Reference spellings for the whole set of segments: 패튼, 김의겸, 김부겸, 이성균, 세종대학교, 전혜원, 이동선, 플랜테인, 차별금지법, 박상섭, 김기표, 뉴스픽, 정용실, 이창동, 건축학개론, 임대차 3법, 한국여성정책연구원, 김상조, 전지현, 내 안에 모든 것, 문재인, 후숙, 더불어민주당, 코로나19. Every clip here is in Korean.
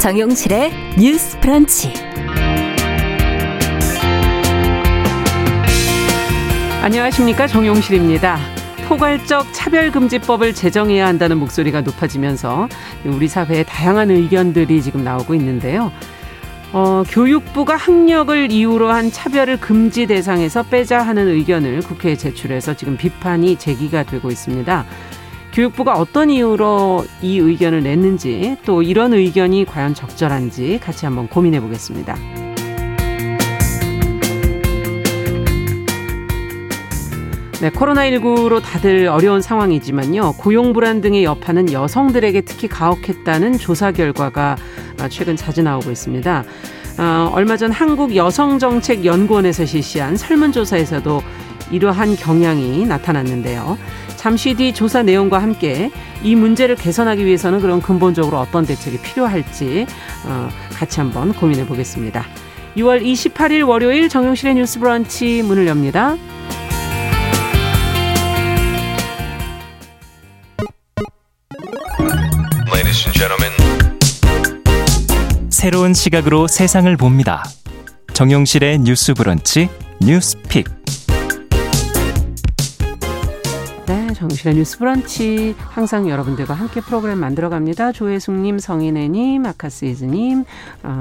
정용실의 뉴스 브런치. 안녕하십니까, 정용실입니다. 포괄적 차별금지법을 제정해야 한다는 목소리가 높아지면서 우리 사회의 다양한 의견들이 지금 나오고 있는데요. 교육부가 학력을 이유로 한 차별을 금지 대상에서 빼자 하는 의견을 국회에 제출해서 지금 비판이 제기가 되고 있습니다. 교육부가 어떤 이유로 이 의견을 냈는지, 또 이런 의견이 과연 적절한지 같이 한번 고민해 보겠습니다. 네, 코로나19로 다들 어려운 상황이지만요. 고용 불안 등의 여파는 여성들에게 특히 가혹했다는 조사 결과가 최근 자주 나오고 있습니다. 얼마 전 한국여성정책연구원에서 실시한 설문조사에서도 이러한 경향이 나타났는데요. 잠시 뒤 조사 내용과 함께 이 문제를 개선하기 위해서는 그럼 근본적으로 어떤 대책이 필요할지 같이 한번 고민해 보겠습니다. 6월 28일 월요일 정용실의 뉴스 브런치 문을 엽니다. Ladies and gentlemen. 새로운 시각으로 세상을 봅니다. 정용실의 뉴스 브런치 뉴스픽. 네, 정용실의 뉴스 브런치 항상 여러분들과 함께 프로그램 만들어갑니다. 조혜숙님, 성인애님, 아카스이즈님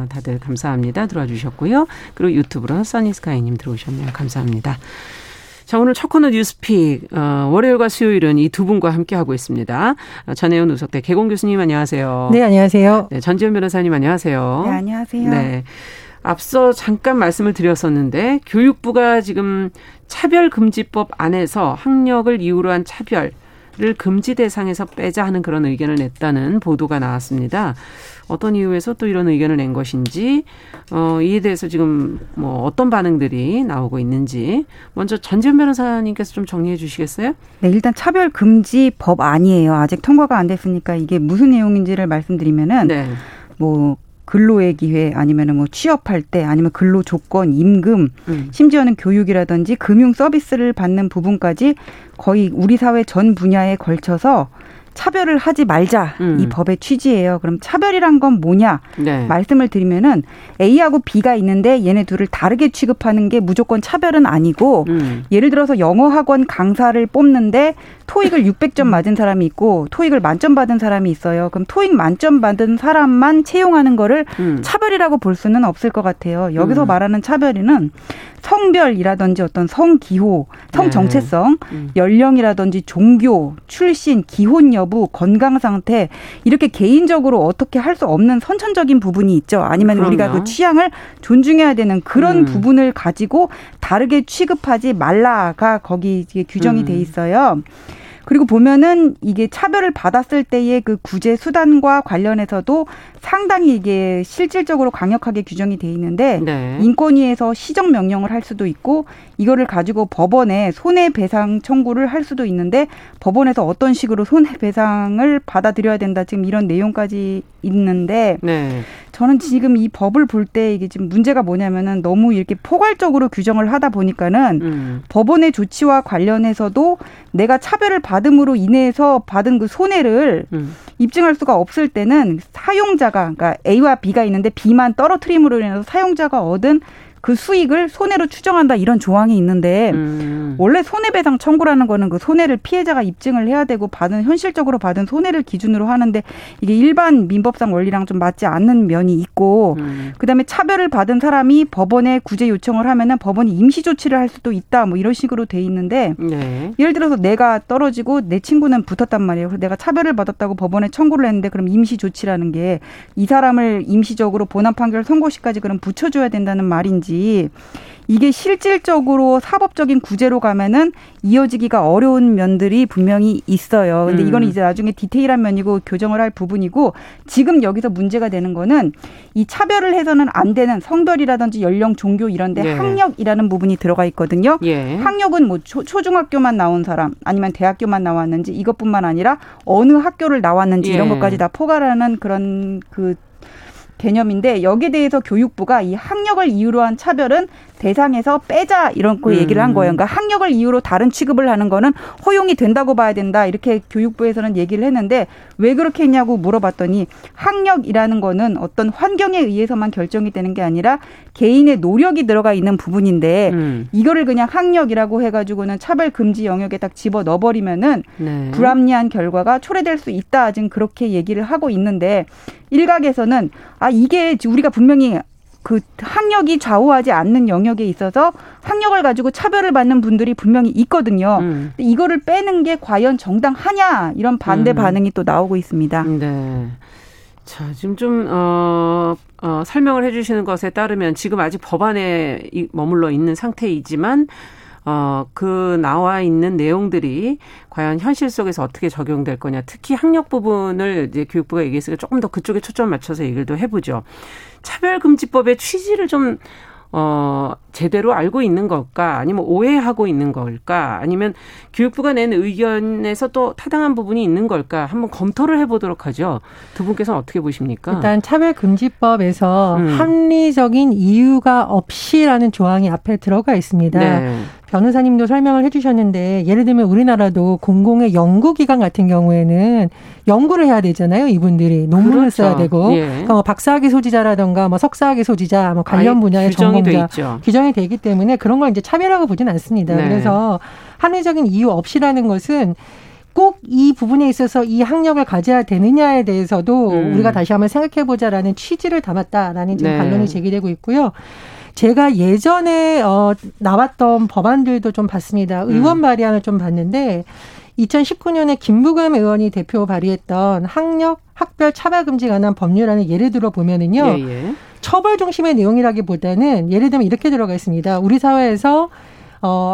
다들 감사합니다. 들어와주셨고요. 그리고 유튜브로 써니스카이님 들어오셨네요. 감사합니다. 자, 오늘 첫 코너 뉴스픽, 월요일과 수요일은 이 두 분과 함께하고 있습니다. 전혜원 우석대 개공 교수님 안녕하세요. 네, 안녕하세요. 네, 전지현 변호사님 안녕하세요. 네, 안녕하세요. 네, 앞서 잠깐 말씀을 드렸었는데 교육부가 지금 차별금지법 안에서 학력을 이유로 한 차별을 금지 대상에서 빼자 하는 그런 의견을 냈다는 보도가 나왔습니다. 어떤 이유에서 또 이런 의견을 낸 것인지, 이에 대해서 지금 뭐 어떤 반응들이 나오고 있는지 먼저 전지현 변호사님께서 좀 정리해 주시겠어요? 네, 일단 차별 금지 법 안이에요. 아직 통과가 안 됐으니까 이게 무슨 내용인지를 말씀드리면은 네. 뭐 근로의 기회 아니면은 뭐 취업할 때 아니면 근로 조건, 임금, 심지어는 교육이라든지 금융 서비스를 받는 부분까지 거의 우리 사회 전 분야에 걸쳐서 차별을 하지 말자 이 법의 취지예요. 그럼 차별이란 건 뭐냐 네. 말씀을 드리면은 A하고 B가 있는데 얘네 둘을 다르게 취급하는 게 무조건 차별은 아니고 예를 들어서 영어학원 강사를 뽑는데 토익을 600점 맞은 사람이 있고 토익을 만점 받은 사람이 있어요. 그럼 토익 만점 받은 사람만 채용하는 거를 차별이라고 볼 수는 없을 것 같아요. 여기서 말하는 차별이는 성별이라든지 어떤 성기호, 성정체성, 네. 연령이라든지 종교, 출신, 기혼 여부, 건강상태 이렇게 개인적으로 어떻게 할 수 없는 선천적인 부분이 있죠. 아니면 그럼요. 우리가 그 취향을 존중해야 되는 그런 부분을 가지고 다르게 취급하지 말라가 거기 규정이 돼 있어요. 그리고 보면은 이게 차별을 받았을 때의 그 구제 수단과 관련해서도 상당히 이게 실질적으로 강력하게 규정이 돼 있는데 네. 인권위에서 시정 명령을 할 수도 있고 이거를 가지고 법원에 손해배상 청구를 할 수도 있는데 법원에서 어떤 식으로 손해배상을 받아들여야 된다 지금 이런 내용까지 있는데 네. 저는 지금 이 법을 볼 때 이게 지금 문제가 뭐냐면은 너무 이렇게 포괄적으로 규정을 하다 보니까는 법원의 조치와 관련해서도 내가 차별을 받음으로 인해서 받은 그 손해를 입증할 수가 없을 때는 사용자가 그러니까 A와 B가 있는데 B만 떨어뜨림으로 인해서 사용자가 얻은 그 수익을 손해로 추정한다 이런 조항이 있는데 원래 손해배상 청구라는 거는 그 손해를 피해자가 입증을 해야 되고 받은 현실적으로 받은 손해를 기준으로 하는데 이게 일반 민법상 원리랑 좀 맞지 않는 면이 있고 그다음에 차별을 받은 사람이 법원에 구제 요청을 하면은 법원이 임시 조치를 할 수도 있다 뭐 이런 식으로 돼 있는데 네. 예를 들어서 내가 떨어지고 내 친구는 붙었단 말이에요. 그래서 내가 차별을 받았다고 법원에 청구를 했는데 그럼 임시 조치라는 게 이 사람을 임시적으로 본안 판결 선고 시까지 그럼 붙여줘야 된다는 말인지 이게 실질적으로 사법적인 구제로 가면은 이어지기가 어려운 면들이 분명히 있어요. 근데 이거는 이제 나중에 디테일한 면이고 교정을 할 부분이고 지금 여기서 문제가 되는 거는 이 차별을 해서는 안 되는 성별이라든지 연령, 종교 이런데 예. 학력이라는 부분이 들어가 있거든요. 예. 학력은 뭐 초중학교만 나온 사람 아니면 대학교만 나왔는지 이것뿐만 아니라 어느 학교를 나왔는지 예. 이런 것까지 다 포괄하는 그런 그 개념인데 여기에 대해서 교육부가 이 학력을 이유로 한 차별은 대상에서 빼자 이런 거 얘기를 한 거예요. 그러니까 학력을 이유로 다른 취급을 하는 거는 허용이 된다고 봐야 된다 이렇게 교육부에서는 얘기를 했는데 왜 그렇게 했냐고 물어봤더니 학력이라는 거는 어떤 환경에 의해서만 결정이 되는 게 아니라 개인의 노력이 들어가 있는 부분인데 이거를 그냥 학력이라고 해가지고는 차별 금지 영역에 딱 집어넣어버리면은 네. 불합리한 결과가 초래될 수 있다 지금 그렇게 얘기를 하고 있는데 일각에서는 아 이게 우리가 분명히 그 학력이 좌우하지 않는 영역에 있어서 학력을 가지고 차별을 받는 분들이 분명히 있거든요. 근데 이거를 빼는 게 과연 정당하냐 이런 반대 반응이 또 나오고 있습니다. 네. 자, 지금 좀 설명을 해주시는 것에 따르면 지금 아직 법안에 머물러 있는 상태이지만 그 나와 있는 내용들이 과연 현실 속에서 어떻게 적용될 거냐. 특히 학력 부분을 이제 교육부가 얘기했으니까 조금 더 그쪽에 초점 맞춰서 얘기를 또 해보죠. 차별금지법의 취지를 좀 제대로 알고 있는 걸까? 아니면 오해하고 있는 걸까? 아니면 교육부가 낸 의견에서 또 타당한 부분이 있는 걸까? 한번 검토를 해보도록 하죠. 두 분께서는 어떻게 보십니까? 일단 차별금지법에서 합리적인 이유가 없이라는 조항이 앞에 들어가 있습니다. 네. 변호사님도 설명을 해 주셨는데 예를 들면 우리나라도 공공의 연구기관 같은 경우에는 연구를 해야 되잖아요. 이분들이 논문을 그렇죠. 써야 되고 예. 그러니까 뭐 박사학위 소지자라든가 뭐 석사학위 소지자 뭐 관련 분야의 전공자 규정이 되기 때문에 그런 걸 이제 차별하고 보진 않습니다. 네. 그래서 합리적인 이유 없이라는 것은 꼭 이 부분에 있어서 이 학력을 가져야 되느냐에 대해서도 우리가 다시 한번 생각해보자라는 취지를 담았다라는 지금 네. 반론이 제기되고 있고요. 제가 예전에 나왔던 법안들도 좀 봤습니다. 의원 발의안을 좀 봤는데 2019년에 김부겸 의원이 대표 발의했던 학력, 학별 차별 금지 관한 법률안을 예를 들어 보면은요. 예예. 처벌 중심의 내용이라기보다는 예를 들면 이렇게 들어가 있습니다. 우리 사회에서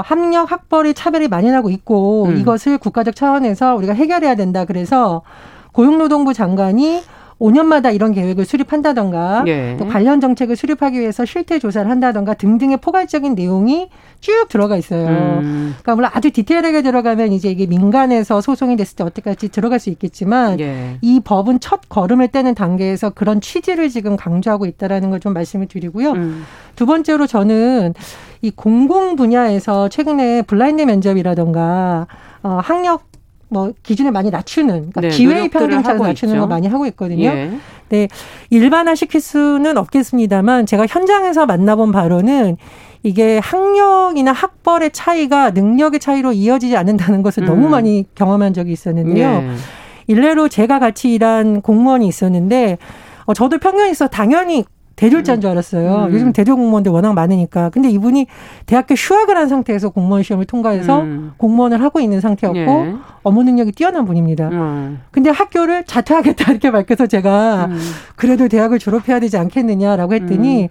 학력, 학벌의 차별이 만연하고 있고 이것을 국가적 차원에서 우리가 해결해야 된다. 그래서 고용노동부 장관이 5년마다 이런 계획을 수립한다던가 예. 또 관련 정책을 수립하기 위해서 실태 조사를 한다던가 등등의 포괄적인 내용이 쭉 들어가 있어요. 그러니까 물론 아주 디테일하게 들어가면 이제 이게 민간에서 소송이 됐을 때 어떻게까지 들어갈 수 있겠지만 예. 이 법은 첫 걸음을 떼는 단계에서 그런 취지를 지금 강조하고 있다라는 걸 좀 말씀을 드리고요. 두 번째로 저는 이 공공 분야에서 최근에 블라인드 면접이라던가 학력 뭐 기준을 많이 낮추는 그러니까 네, 기회의 평등차를 낮추는 있죠. 거 많이 하고 있거든요. 예. 네, 일반화시킬 수는 없겠습니다만 제가 현장에서 만나본 바로는 이게 학력이나 학벌의 차이가 능력의 차이로 이어지지 않는다는 것을 너무 많이 경험한 적이 있었는데요. 예. 일례로 제가 같이 일한 공무원이 있었는데 저도 평균이 있어 당연히 대졸자인 줄 알았어요. 요즘 대졸 공무원들 워낙 많으니까. 근데 이분이 대학교 휴학을 한 상태에서 공무원 시험을 통과해서 공무원을 하고 있는 상태였고 예. 업무 능력이 뛰어난 분입니다. 근데 학교를 자퇴하겠다 이렇게 밝혀서 제가 그래도 대학을 졸업해야 되지 않겠느냐라고 했더니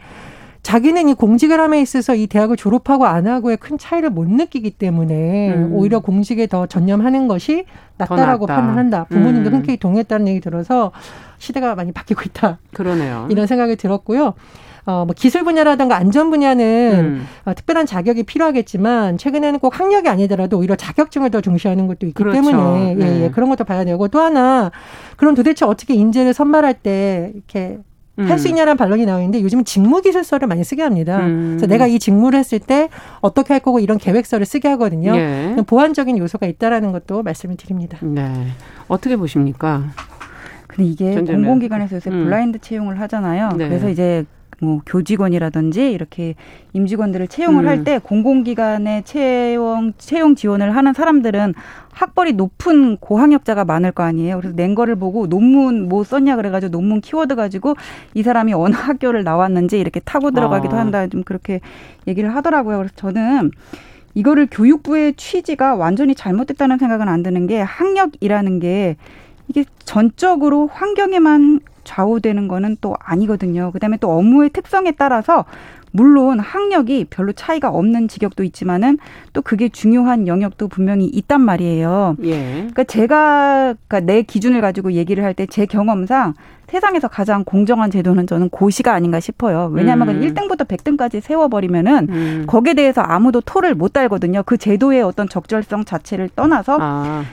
자기는 이 공직을 함에 있어서 이 대학을 졸업하고 안 하고의 큰 차이를 못 느끼기 때문에 오히려 공직에 더 전념하는 것이 낫다라고 판단한다. 부모님도 흔쾌히 동의했다는 얘기 들어서 시대가 많이 바뀌고 있다. 그러네요. 이런 생각이 들었고요. 뭐 기술 분야라든가 안전 분야는 특별한 자격이 필요하겠지만 최근에는 꼭 학력이 아니더라도 오히려 자격증을 더 중시하는 것도 있기 그렇죠. 때문에 네. 예, 예, 그런 것도 봐야 되고 또 하나 그럼 도대체 어떻게 인재를 선발할 때 이렇게 할 수 있냐라는 반론이 나오는데 요즘은 직무기술서를 많이 쓰게 합니다. 그래서 내가 이 직무를 했을 때 어떻게 할 거고 이런 계획서를 쓰게 하거든요. 예. 보완적인 요소가 있다라는 것도 말씀을 드립니다. 네, 어떻게 보십니까? 근데 이게 공공기관에서 요새 블라인드 채용을 하잖아요. 네. 그래서 이제 뭐 교직원이라든지 이렇게 임직원들을 채용을 할 때 공공기관에 채용 지원을 하는 사람들은 학벌이 높은 고학력자가 많을 거 아니에요. 그래서 낸 거를 보고 논문 뭐 썼냐 그래가지고 논문 키워드 가지고 이 사람이 어느 학교를 나왔는지 이렇게 타고 들어가기도 한다. 좀 그렇게 얘기를 하더라고요. 그래서 저는 이거를 교육부의 취지가 완전히 잘못됐다는 생각은 안 드는 게 학력이라는 게 이게 전적으로 환경에만 좌우되는 거는 또 아니거든요. 그다음에 또 업무의 특성에 따라서 물론 학력이 별로 차이가 없는 직역도 있지만은 또 그게 중요한 영역도 분명히 있단 말이에요. 예. 그러니까 그러니까 내 기준을 가지고 얘기를 할 때 제 경험상 세상에서 가장 공정한 제도는 저는 고시가 아닌가 싶어요. 왜냐하면 1등부터 100등까지 세워버리면은 거기에 대해서 아무도 토를 못 달거든요. 그 제도의 어떤 적절성 자체를 떠나서.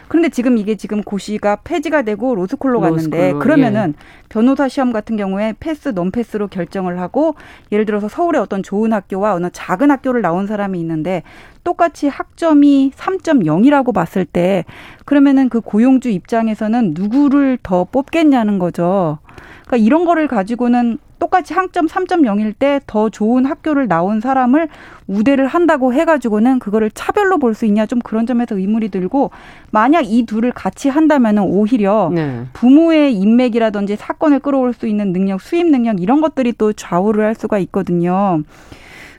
그런데 지금 이게 고시가 폐지가 되고 로스쿨로 갔는데 그러면은 예. 변호사 시험 같은 경우에 패스, 논패스로 결정을 하고 예를 들어서 서울의 어떤 좋은 학교와 어느 작은 학교를 나온 사람이 있는데 똑같이 학점이 3.0이라고 봤을 때 그러면은 그 고용주 입장에서는 누구를 더 뽑겠냐는 거죠. 그러니까 이런 거를 가지고는 똑같이 학점 3.0일 때 더 좋은 학교를 나온 사람을 우대를 한다고 해가지고는 그거를 차별로 볼 수 있냐 좀 그런 점에서 의문이 들고 만약 이 둘을 같이 한다면 오히려 네. 부모의 인맥이라든지 사건을 끌어올 수 있는 능력, 수입 능력 이런 것들이 또 좌우를 할 수가 있거든요.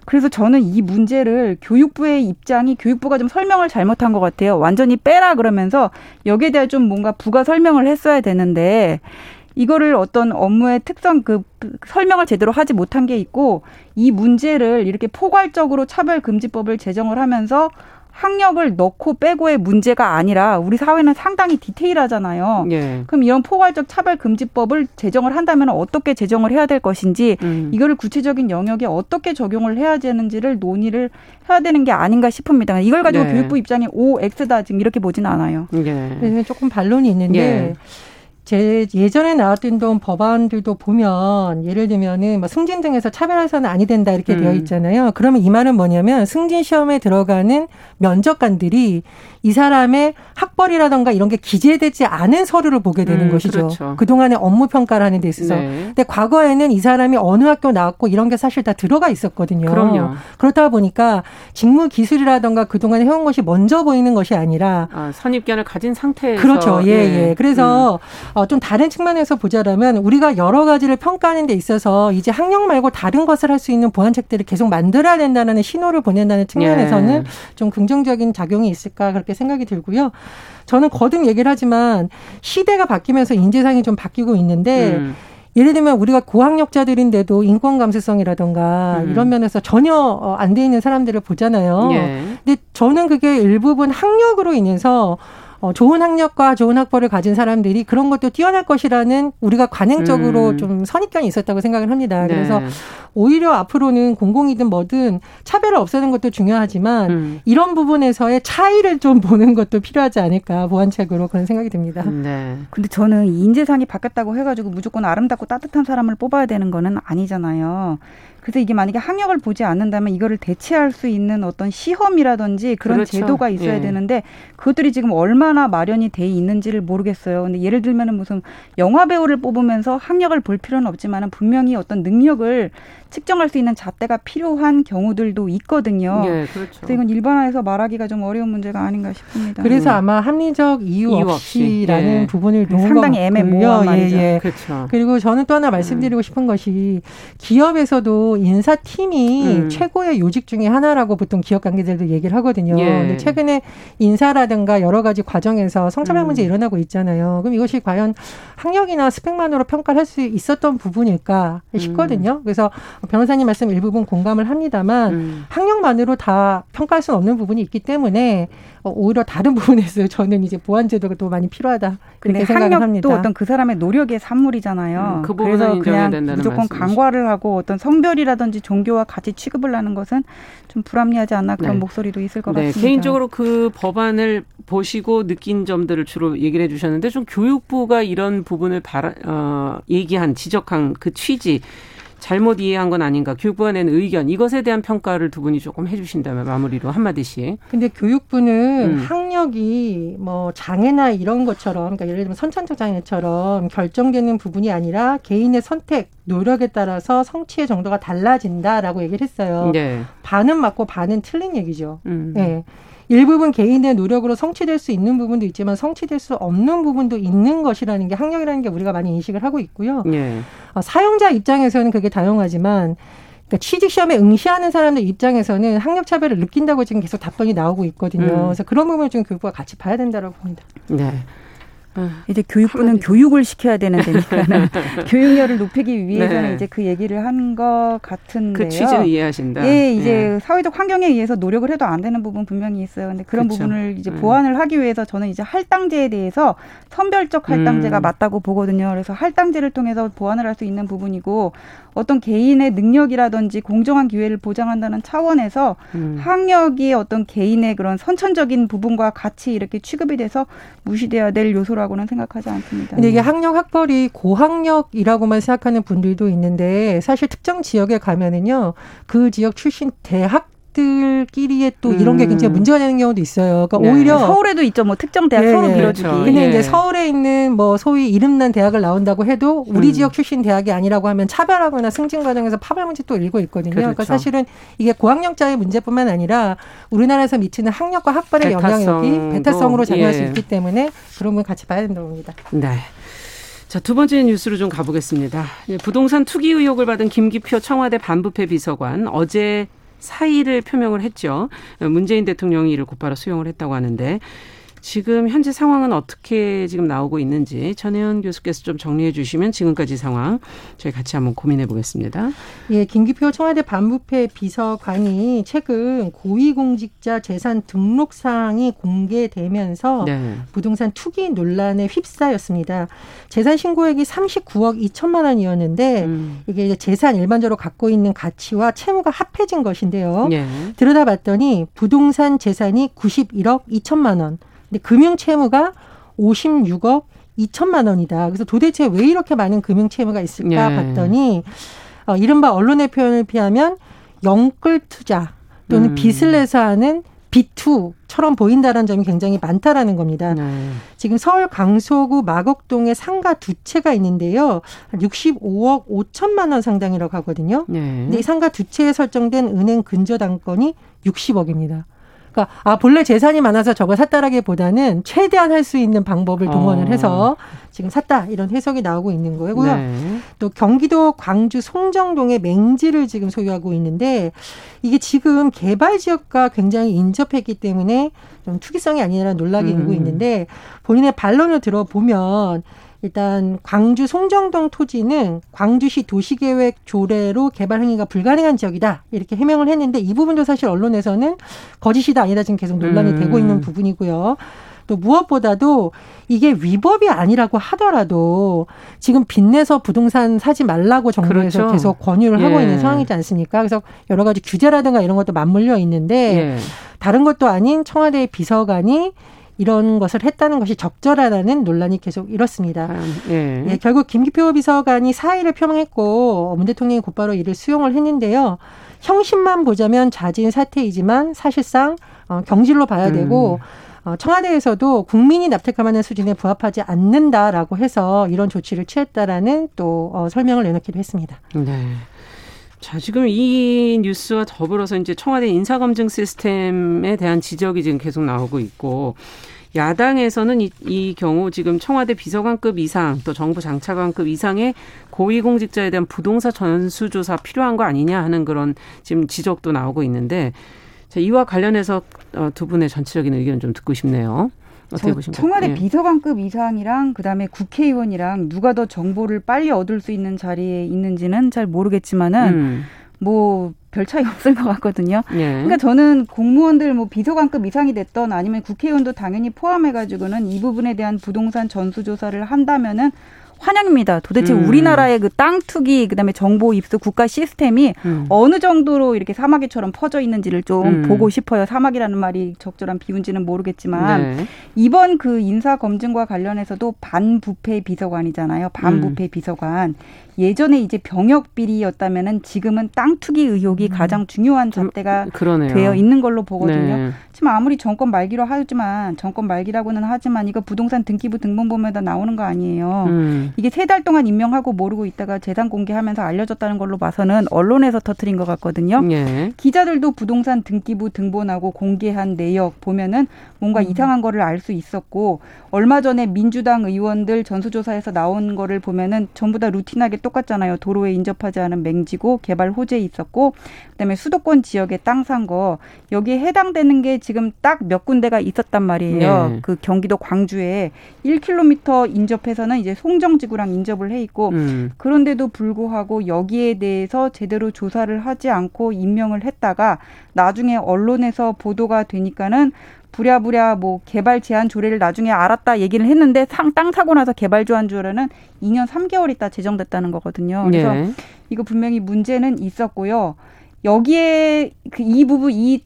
그래서 저는 이 문제를 교육부의 입장이 교육부가 좀 설명을 잘못한 것 같아요. 완전히 빼라 그러면서 여기에 대해 좀 뭔가 부가 설명을 했어야 되는데 이거를 어떤 업무의 특성 그 설명을 제대로 하지 못한 게 있고 이 문제를 이렇게 포괄적으로 차별금지법을 제정을 하면서 학력을 넣고 빼고의 문제가 아니라 우리 사회는 상당히 디테일하잖아요. 예. 그럼 이런 포괄적 차별금지법을 제정을 한다면 어떻게 제정을 해야 될 것인지 이거를 구체적인 영역에 어떻게 적용을 해야 되는지를 논의를 해야 되는 게 아닌가 싶습니다. 이걸 가지고 예. 교육부 입장이 O, X다 지금 이렇게 보진 않아요. 예. 조금 반론이 있는데 예. 제 예전에 나왔던 법안들도 보면 예를 들면은 뭐 승진 등에서 차별해서는 아니 된다 이렇게 되어 있잖아요. 그러면 이 말은 뭐냐면 승진 시험에 들어가는 면접관들이 이 사람의 학벌이라든가 이런 게 기재되지 않은 서류를 보게 되는 것이죠. 그렇죠. 그동안의 업무 평가를 하는 데 있어서. 네. 근데 과거에는 이 사람이 어느 학교 나왔고 이런 게 사실 다 들어가 있었거든요. 그럼요. 그렇다 보니까 직무 기술이라든가 그동안에 해온 것이 먼저 보이는 것이 아니라 선입견을 가진 상태에서. 그렇죠. 예, 예. 그래서 좀 다른 측면에서 보자라면 우리가 여러 가지를 평가하는 데 있어서 이제 학력 말고 다른 것을 할 수 있는 보완책들을 계속 만들어야 된다는 신호를 보낸다는 측면에서는 예. 좀 긍정적인 작용이 있을까 그렇게 생각이 들고요. 저는 거듭 얘기를 하지만 시대가 바뀌면서 인재상이 좀 바뀌고 있는데 예를 들면 우리가 고학력자들인데도 인권 감수성이라든가 이런 면에서 전혀 안 돼 있는 사람들을 보잖아요. 예. 근데 저는 그게 일부분 학력으로 인해서 좋은 학력과 좋은 학벌을 가진 사람들이 그런 것도 뛰어날 것이라는 우리가 관행적으로 좀 선입견이 있었다고 생각을 합니다. 네. 그래서 오히려 앞으로는 공공이든 뭐든 차별을 없애는 것도 중요하지만 이런 부분에서의 차이를 좀 보는 것도 필요하지 않을까 보완책으로 그런 생각이 듭니다. 네. 근데 저는 인재상이 바뀌었다고 해가지고 무조건 아름답고 따뜻한 사람을 뽑아야 되는 거는 아니잖아요. 그래서 이게 만약에 학력을 보지 않는다면 이거를 대체할 수 있는 어떤 시험이라든지 그런 그렇죠. 제도가 있어야 예. 되는데 그것들이 지금 얼마나 마련이 돼 있는지를 모르겠어요. 근데 예를 들면은 무슨 영화배우를 뽑으면서 학력을 볼 필요는 없지만 분명히 어떤 능력을 측정할 수 있는 잣대가 필요한 경우들도 있거든요. 예, 그렇죠. 그래서 이건 일반화해서 말하기가 좀 어려운 문제가 아닌가 싶습니다. 그래서 아마 합리적 이유 없이라는 예. 부분을 놓은 상당히 애매모호한 말이죠. 예, 예. 그렇죠. 그리고 저는 또 하나 말씀드리고 싶은 것이 기업에서도 인사팀이 최고의 요직 중에 하나라고 보통 기업 관계자들도 얘기를 하거든요. 예. 근데 최근에 인사라든가 여러 가지 과정에서 성차별 문제 일어나고 있잖아요. 그럼 이것이 과연 학력이나 스펙만으로 평가할 수 있었던 부분일까 싶거든요. 그래서 변호사님 말씀 일부분 공감을 합니다만 학력만으로 다 평가할 수는 없는 부분이 있기 때문에 오히려 다른 부분에서 저는 이제 보완 제도가 또 많이 필요하다 그렇게 생각을 합니다. 학력도 어떤 그 사람의 노력의 산물이잖아요. 그 부분은 인정해야 된다는 무조건 말씀이시죠. 간과를 하고 어떤 성별이라든지 종교와 같이 취급을 하는 것은 좀 불합리하지 않나 그런 네. 목소리도 있을 것 네. 같습니다. 개인적으로 그 법안을 보시고 느낀 점들을 주로 얘기를 해주셨는데 좀 교육부가 이런 부분을 얘기한 지적한 그 취지 잘못 이해한 건 아닌가. 교육부가 낸 의견 이것에 대한 평가를 두 분이 조금 해 주신다면 마무리로 한마디씩. 근데 교육부는 학력이 뭐 장애나 이런 것처럼 그러니까 예를 들면 선천적 장애처럼 결정되는 부분이 아니라 개인의 선택, 노력에 따라서 성취의 정도가 달라진다라고 얘기를 했어요. 네. 반은 맞고 반은 틀린 얘기죠. 네. 일부분 개인의 노력으로 성취될 수 있는 부분도 있지만 성취될 수 없는 부분도 있는 것이라는 게 학력이라는 게 우리가 많이 인식을 하고 있고요. 예. 사용자 입장에서는 그게 다양하지만 그러니까 취직시험에 응시하는 사람들 입장에서는 학력 차별을 느낀다고 지금 계속 답변이 나오고 있거든요. 그래서 그런 부분을 지금 교육부가 같이 봐야 된다고 봅니다. 네. 이제 교육부는 교육을 시켜야 되는 데니까는 교육열을 높이기 위해서는 네. 이제 그 얘기를 한 것 같은데요. 그 취지는 이해하신다. 예, 이제 예. 사회적 환경에 의해서 노력을 해도 안 되는 부분 분명히 있어요. 그런데 그런 그쵸. 부분을 이제 보완을 하기 위해서 저는 이제 할당제에 대해서 선별적 할당제가 맞다고 보거든요. 그래서 할당제를 통해서 보완을 할 수 있는 부분이고 어떤 개인의 능력이라든지 공정한 기회를 보장한다는 차원에서 학력이 어떤 개인의 그런 선천적인 부분과 같이 이렇게 취급이 돼서 무시돼야 될 요소라. 정도라고는 생각하지 않습니다. 근데 이게 학력 학벌이 고학력이라고만 생각하는 분들도 있는데 사실 특정 지역에 가면은요 그 지역 출신 대학들끼리의 또 이런 게 굉장히 문제가 되는 경우도 있어요. 그러니까 네. 오히려 서울에도 있죠. 뭐 특정 대학 서로 밀어주기. 그렇죠. 근데 이제 서울에 있는 뭐 소위 이름난 대학을 나온다고 해도 우리 지역 출신 대학이 아니라고 하면 차별하거나 승진 과정에서 파벌 문제 또 일고 있거든요. 그렇죠. 그러니까 사실은 이게 고학력자의 문제뿐만 아니라 우리나라에서 미치는 학력과 학벌의 영향력이 배타성으로 작용할 수 있기 때문에 그런 건 같이 봐야 된다고 봅니다. 네. 자, 두 번째 뉴스로 좀 가보겠습니다. 부동산 투기 의혹을 받은 김기표 청와대 반부패 비서관 어제 사의를 표명을 했죠. 문재인 대통령이 이를 곧바로 수용을 했다고 하는데 지금 현재 상황은 어떻게 지금 나오고 있는지 전혜원 교수께서 좀 정리해 주시면 지금까지 상황 저희 같이 한번 고민해 보겠습니다. 예, 김기표 청와대 반부패 비서관이 최근 고위공직자 재산 등록 사항이 공개되면서 부동산 투기 논란에 휩싸였습니다. 재산 신고액이 39억 2천만 원이었는데 이게 이제 재산 일반적으로 갖고 있는 가치와 채무가 합해진 것인데요. 들여다봤더니 부동산 재산이 91억 2천만 원. 근데 금융 채무가 56억 2천만 원이다. 그래서 도대체 왜 이렇게 많은 금융 채무가 있을까 봤더니 이른바 언론의 표현을 피하면 영끌 투자 또는 빚을 내서 하는 B2처럼 보인다는 점이 굉장히 많다라는 겁니다. 지금 서울 강서구 마곡동에 상가 두 채가 있는데요. 65억 5천만 원 상당이라고 하거든요. 근데 이 상가 두 채에 설정된 은행 근저 당권이 60억입니다. 그러니까 본래 재산이 많아서 저걸 샀다라기보다는 최대한 할 수 있는 방법을 동원을 해서 지금 샀다 이런 해석이 나오고 있는 거고요. 또 경기도 광주 송정동의 맹지를 지금 소유하고 있는데 이게 지금 개발 지역과 굉장히 인접했기 때문에 좀 투기성이 아니냐는 논란이 일고 있는데 본인의 반론을 들어보면 일단 광주 송정동 토지는 광주시 도시계획 조례로 개발 행위가 불가능한 지역이다 이렇게 해명을 했는데 이 부분도 사실 언론에서는 거짓이다 아니다 지금 계속 논란이 되고 있는 부분이고요. 또 무엇보다도 이게 위법이 아니라고 하더라도 지금 빚내서 부동산 사지 말라고 정부에서 계속 권유를 하고 있는 상황이지 않습니까? 그래서 여러 가지 규제라든가 이런 것도 맞물려 있는데 다른 것도 아닌 청와대 비서관이 이런 것을 했다는 것이 적절하다는 논란이 계속 일었습니다. 결국 김기표 비서관이 사의를 표명했고 문 대통령이 곧바로 이를 수용을 했는데요. 형식만 보자면 자진 사퇴이지만 사실상 경질로 봐야 되고 청와대에서도 국민이 납득할 만한 수준에 부합하지 않는다라고 해서 이런 조치를 취했다라는 또 설명을 내놓기도 했습니다. 네. 자, 지금 이 뉴스와 더불어서 이제 청와대 인사검증 시스템에 대한 지적이 지금 계속 나오고 있고 야당에서는 이 경우 지금 청와대 비서관급 이상 또 정부 장차관급 이상의 고위공직자에 대한 부동산 전수조사 필요한 거 아니냐 하는 그런 지금 지적도 나오고 있는데 자, 이와 관련해서 두 분의 전체적인 의견 좀 듣고 싶네요. 청와대 비서관급 이상이랑 그다음에 국회의원이랑 누가 더 정보를 빨리 얻을 수 있는 자리에 있는지는 잘 모르겠지만은 뭐 별 차이 없을 것 같거든요. 그러니까 저는 공무원들 뭐 비서관급 이상이 됐던 아니면 국회의원도 당연히 포함해가지고는 이 부분에 대한 부동산 전수조사를 한다면은 환영입니다. 도대체 우리나라의 그 땅 투기 그다음에 정보 입수 국가 시스템이 어느 정도로 이렇게 사마귀처럼 퍼져 있는지를 좀 보고 싶어요. 사마귀라는 말이 적절한 비유인지는 모르겠지만 이번 그 인사 검증과 관련해서도 반부패 비서관이잖아요. 반부패 비서관. 예전에 이제 병역 비리였다면은 지금은 땅 투기 의혹이 가장 중요한 잣대가 되어 있는 걸로 보거든요. 지금 아무리 정권 말기로 하지만 정권 말기라고는 하지만 이거 부동산 등기부 등본보험에다 나오는 거 아니에요. 이게 3달 동안 임명하고 모르고 있다가 재산 공개하면서 알려졌다는 걸로 봐서는 언론에서 터뜨린 것 같거든요. 기자들도 부동산 등기부 등본하고 공개한 내역 보면은 뭔가 이상한 거를 알 수 있었고 얼마 전에 민주당 의원들 전수조사에서 나온 거를 보면은 전부 다 루틴하게 똑같잖아요. 도로에 인접하지 않은 맹지고 개발 호재에 있었고 그다음에 수도권 지역에 땅 산 거 여기에 해당되는 게 지금 딱 몇 군데가 있었단 말이에요. 그 경기도 광주에 1km 인접해서는 이제 송정지구랑 인접을 해 있고 그런데도 불구하고 여기에 대해서 제대로 조사를 하지 않고 임명을 했다가 나중에 언론에서 보도가 되니까는 부랴부랴 뭐 개발 제한 조례를 나중에 알았다 얘기를 했는데 땅 사고 나서 개발 제한 조례는 2년 3개월 있다 제정됐다는 거거든요. 그래서 이거 분명히 문제는 있었고요. 여기에 이 부부 이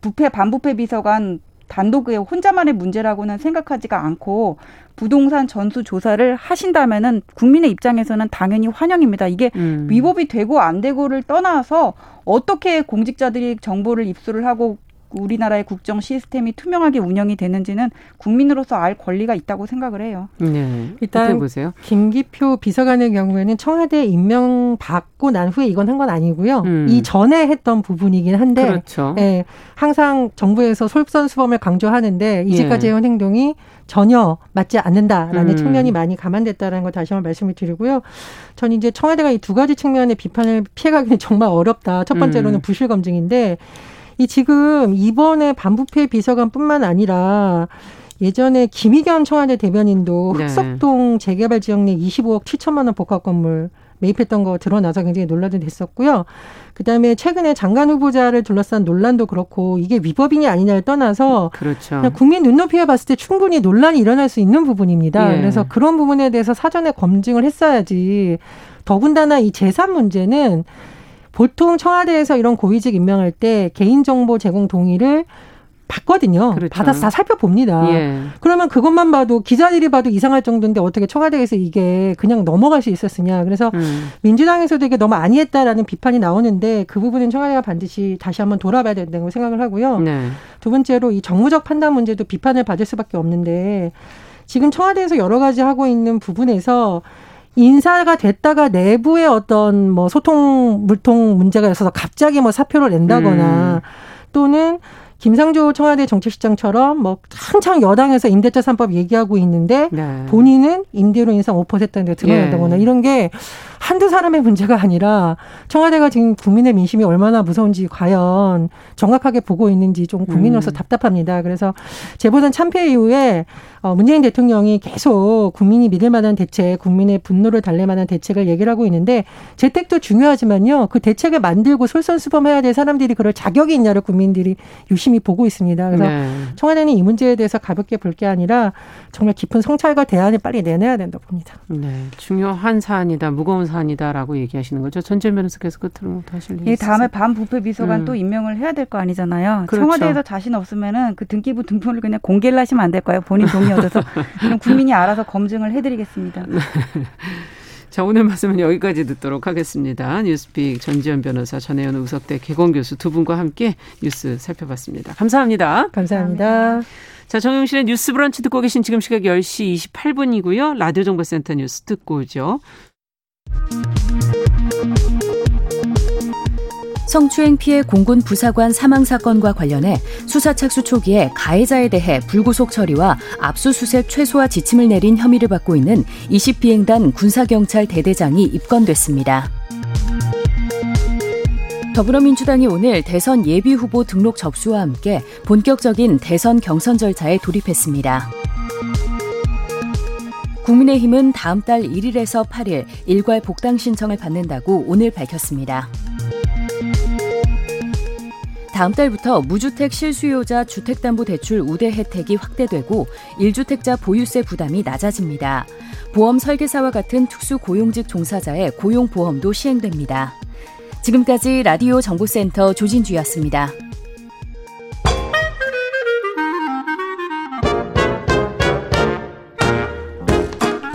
부패 반부패 비서관 단독의 혼자만의 문제라고는 생각하지가 않고 부동산 전수 조사를 하신다면은 국민의 입장에서는 당연히 환영입니다. 이게 위법이 되고 안 되고를 떠나서 어떻게 공직자들이 정보를 입수를 하고 우리나라의 국정 시스템이 투명하게 운영이 되는지는 국민으로서 알 권리가 있다고 생각을 해요. 네. 일단 보세요. 김기표 비서관의 경우에는 청와대 임명 받고 난 후에 이건 한 건 아니고요. 이전에 했던 부분이긴 한데 그렇죠. 예, 항상 정부에서 솔선수범을 강조하는데 이제까지 해온 행동이 전혀 맞지 않는다라는 측면이 많이 감안됐다라는 걸 다시 한번 말씀을 드리고요. 저는 이제 청와대가 이 두 가지 측면의 비판을 피해가기는 정말 어렵다. 첫 번째로는 부실 검증인데 이 지금 이번에 반부패 비서관뿐만 아니라 예전에 김의겸 청와대 대변인도 흑석동 재개발 지역 내 25억 7천만 원 복합 건물 매입했던 거 드러나서 굉장히 논란이 됐었고요. 그다음에 최근에 장관 후보자를 둘러싼 논란도 그렇고 이게 위법이냐 아니냐를 떠나서 그렇죠. 그냥 국민 눈높이에 봤을 때 충분히 논란이 일어날 수 있는 부분입니다. 예. 그래서 그런 부분에 대해서 사전에 검증을 했어야지. 더군다나 이 재산 문제는 보통 청와대에서 이런 고위직 임명할 때 개인정보 제공 동의를 받거든요. 그렇죠. 받아서 다 살펴봅니다. 예. 그러면 그것만 봐도 기자들이 봐도 이상할 정도인데 어떻게 청와대에서 이게 그냥 넘어갈 수 있었으냐. 그래서 민주당에서도 이게 너무 안이했다라는 비판이 나오는데 그 부분은 청와대가 반드시 다시 한번 돌아봐야 된다고 생각을 하고요. 네. 두 번째로 이 정무적 판단 문제도 비판을 받을 수밖에 없는데 지금 청와대에서 여러 가지 하고 있는 부분에서 인사가 됐다가 내부의 어떤 뭐 소통 물통 문제가 있어서 갑자기 뭐 사표를 낸다거나 또는 김상조 청와대 정책실장처럼 뭐 한창 여당에서 임대차 3법 얘기하고 있는데 네. 본인은 임대료 인상 5%인데 들어간다거나 예. 이런 게 한두 사람의 문제가 아니라 청와대가 지금 국민의 민심이 얼마나 무서운지 과연 정확하게 보고 있는지 좀 국민으로서 답답합니다. 그래서 재보선 참패 이후에 문재인 대통령이 계속 국민이 믿을 만한 대책, 국민의 분노를 달랠 만한 대책을 얘기를 하고 있는데 재택도 중요하지만요. 그 대책을 만들고 솔선수범해야 될 사람들이 그럴 자격이 있냐를 국민들이 유심히 보고 있습니다. 그래서 네. 청와대는 이 문제에 대해서 가볍게 볼 게 아니라 정말 깊은 성찰과 대안을 빨리 내놔야 된다고 봅니다. 네, 중요한 사안이다. 무거운 사안이다라고 얘기하시는 거죠. 전재현 변호사께서 끝으로 하실 얘기 있으세요? 예, 다음에 반부패 비서관 또 임명을 해야 될 거 아니잖아요. 그렇죠. 청와대에서 자신 없으면은 그 등기부 등본을 그냥 공개를 하시면 안 될까요? 본인 동의 얻어서 그럼 국민이 알아서 검증을 해드리겠습니다. 자, 오늘 말씀은 여기까지 듣도록 하겠습니다. 뉴스픽 전지현 변호사, 전혜연 우석대 개공교수 두 분과 함께 뉴스 살펴봤습니다. 감사합니다. 감사합니다. 감사합니다. 자, 정용실의 뉴스 브런치 듣고 계신 지금 시각 10시 28분이고요. 라디오 정보센터 뉴스 듣고 오죠. 성추행 피해 공군 부사관 사망 사건과 관련해 수사 착수 초기에 가해자에 대해 불구속 처리와 압수수색 최소화 지침을 내린 혐의를 받고 있는 20비행단 군사경찰 대대장이 입건됐습니다. 더불어민주당이 오늘 대선 예비후보 등록 접수와 함께 본격적인 대선 경선 절차에 돌입했습니다. 국민의힘은 다음 달 1일에서 8일 일괄 복당 신청을 받는다고 오늘 밝혔습니다. 다음 달부터 무주택 실수요자 주택담보대출 우대 혜택이 확대되고 1주택자 보유세 부담이 낮아집니다. 보험 설계사와 같은 특수고용직 종사자의 고용보험도 시행됩니다. 지금까지 라디오 정보센터 조진주였습니다.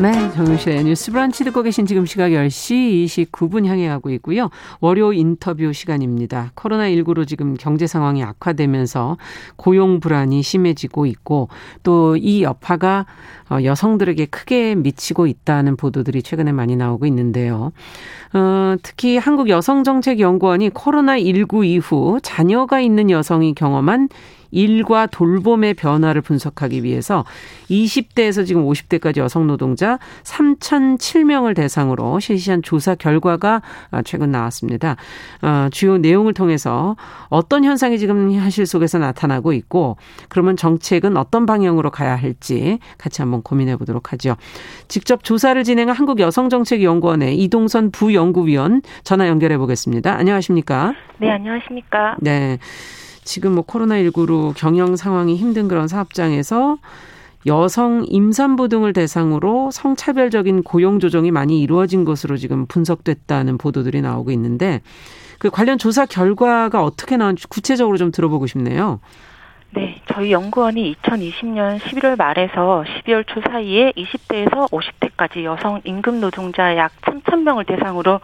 네, 정용실의 뉴스 브런치 듣고 계신 지금 시각 10시 29분 향해 가고 있고요. 월요 인터뷰 시간입니다. 코로나19로 지금 경제 상황이 악화되면서 고용 불안이 심해지고 있고 또 이 여파가 여성들에게 크게 미치고 있다는 보도들이 최근에 많이 나오고 있는데요. 특히 한국여성정책연구원이 코로나19 이후 자녀가 있는 여성이 경험한 일과 돌봄의 변화를 분석하기 위해서 20대에서 지금 50대까지 여성 노동자 3,007명을 대상으로 실시한 조사 결과가 최근 나왔습니다. 주요 내용을 통해서 어떤 현상이 지금 현실 속에서 나타나고 있고 그러면 정책은 어떤 방향으로 가야 할지 같이 한번 고민해 보도록 하죠. 직접 조사를 진행한 한국여성정책연구원의 이동선 부연구위원 전화 연결해 보겠습니다. 안녕하십니까? 네, 안녕하십니까? 네. 지금 뭐 코로나19로 경영 상황이 힘든 그런 사업장에서 여성 임산부 등을 대상으로 성차별적인 고용 조정이 많이 이루어진 것으로 지금 분석됐다는 보도들이 나오고 있는데 그 관련 조사 결과가 어떻게 나왔는지 구체적으로 좀 들어보고 싶네요. 네, 저희 연구원이 2020년 11월 말에서 12월 초 사이에 20대에서 50대까지 여성 임금 노동자 약 3,000명을 대상으로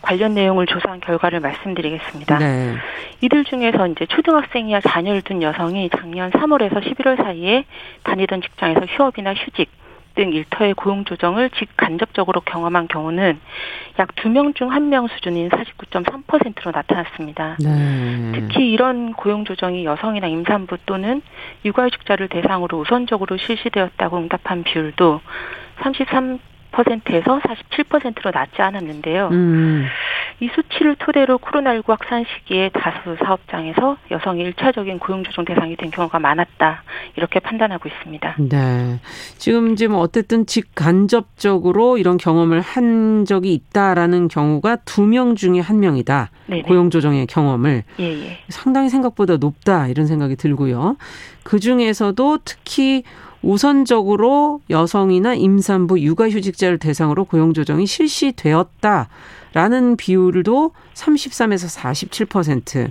관련 내용을 조사한 결과를 말씀드리겠습니다. 네. 이들 중에서 이제 초등학생이나 자녀를 둔 여성이 작년 3월에서 11월 사이에 다니던 직장에서 휴업이나 휴직 등 일터의 고용 조정을 직간접적으로 경험한 경우는 약 2명 중 1명 수준인 49.3%로 나타났습니다. 네. 특히 이런 고용 조정이 여성이나 임산부 또는 육아휴직자를 대상으로 우선적으로 실시되었다고 응답한 비율도 33%에서 47%로 낮지 않았는데요. 이 수치를 토대로 코로나19 확산 시기에 다수 사업장에서 여성이 1차적인 고용조정 대상이 된 경우가 많았다. 이렇게 판단하고 있습니다. 네. 지금 어쨌든 직간접적으로 이런 경험을 한 적이 있다라는 경우가 2명 중에 1명이다. 네네. 고용조정의 경험을. 예예. 상당히 생각보다 높다. 이런 생각이 들고요. 그중에서도 특히 우선적으로 여성이나 임산부, 육아휴직자를 대상으로 고용조정이 실시되었다라는 비율도 33에서 47%.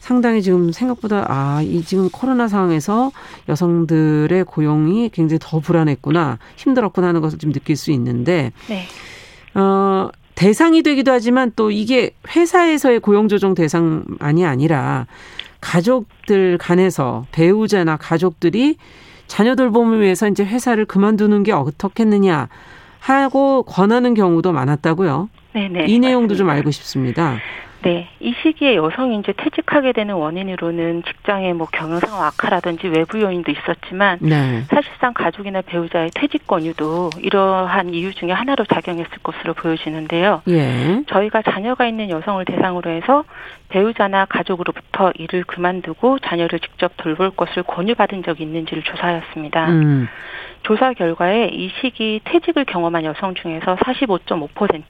상당히 지금 생각보다 이 지금 코로나 상황에서 여성들의 고용이 굉장히 더 불안했구나, 힘들었구나 하는 것을 좀 느낄 수 있는데 네. 대상이 되기도 하지만 또 이게 회사에서의 고용조정 대상만이 아니라 가족들 간에서 배우자나 가족들이 자녀 돌봄을 위해서 이제 회사를 그만두는 게 어떻겠느냐 하고 권하는 경우도 많았다고요. 네네. 이 내용도 맞습니다. 좀 알고 싶습니다. 네, 이 시기에 여성이 이제 퇴직하게 되는 원인으로는 직장의 경영상 악화라든지 외부 요인도 있었지만 네. 사실상 가족이나 배우자의 퇴직 권유도 이러한 이유 중에 하나로 작용했을 것으로 보여지는데요. 예. 저희가 자녀가 있는 여성을 대상으로 해서 배우자나 가족으로부터 일을 그만두고 자녀를 직접 돌볼 것을 권유받은 적이 있는지를 조사하였습니다. 조사 결과에 이 시기 퇴직을 경험한 여성 중에서 45.5%,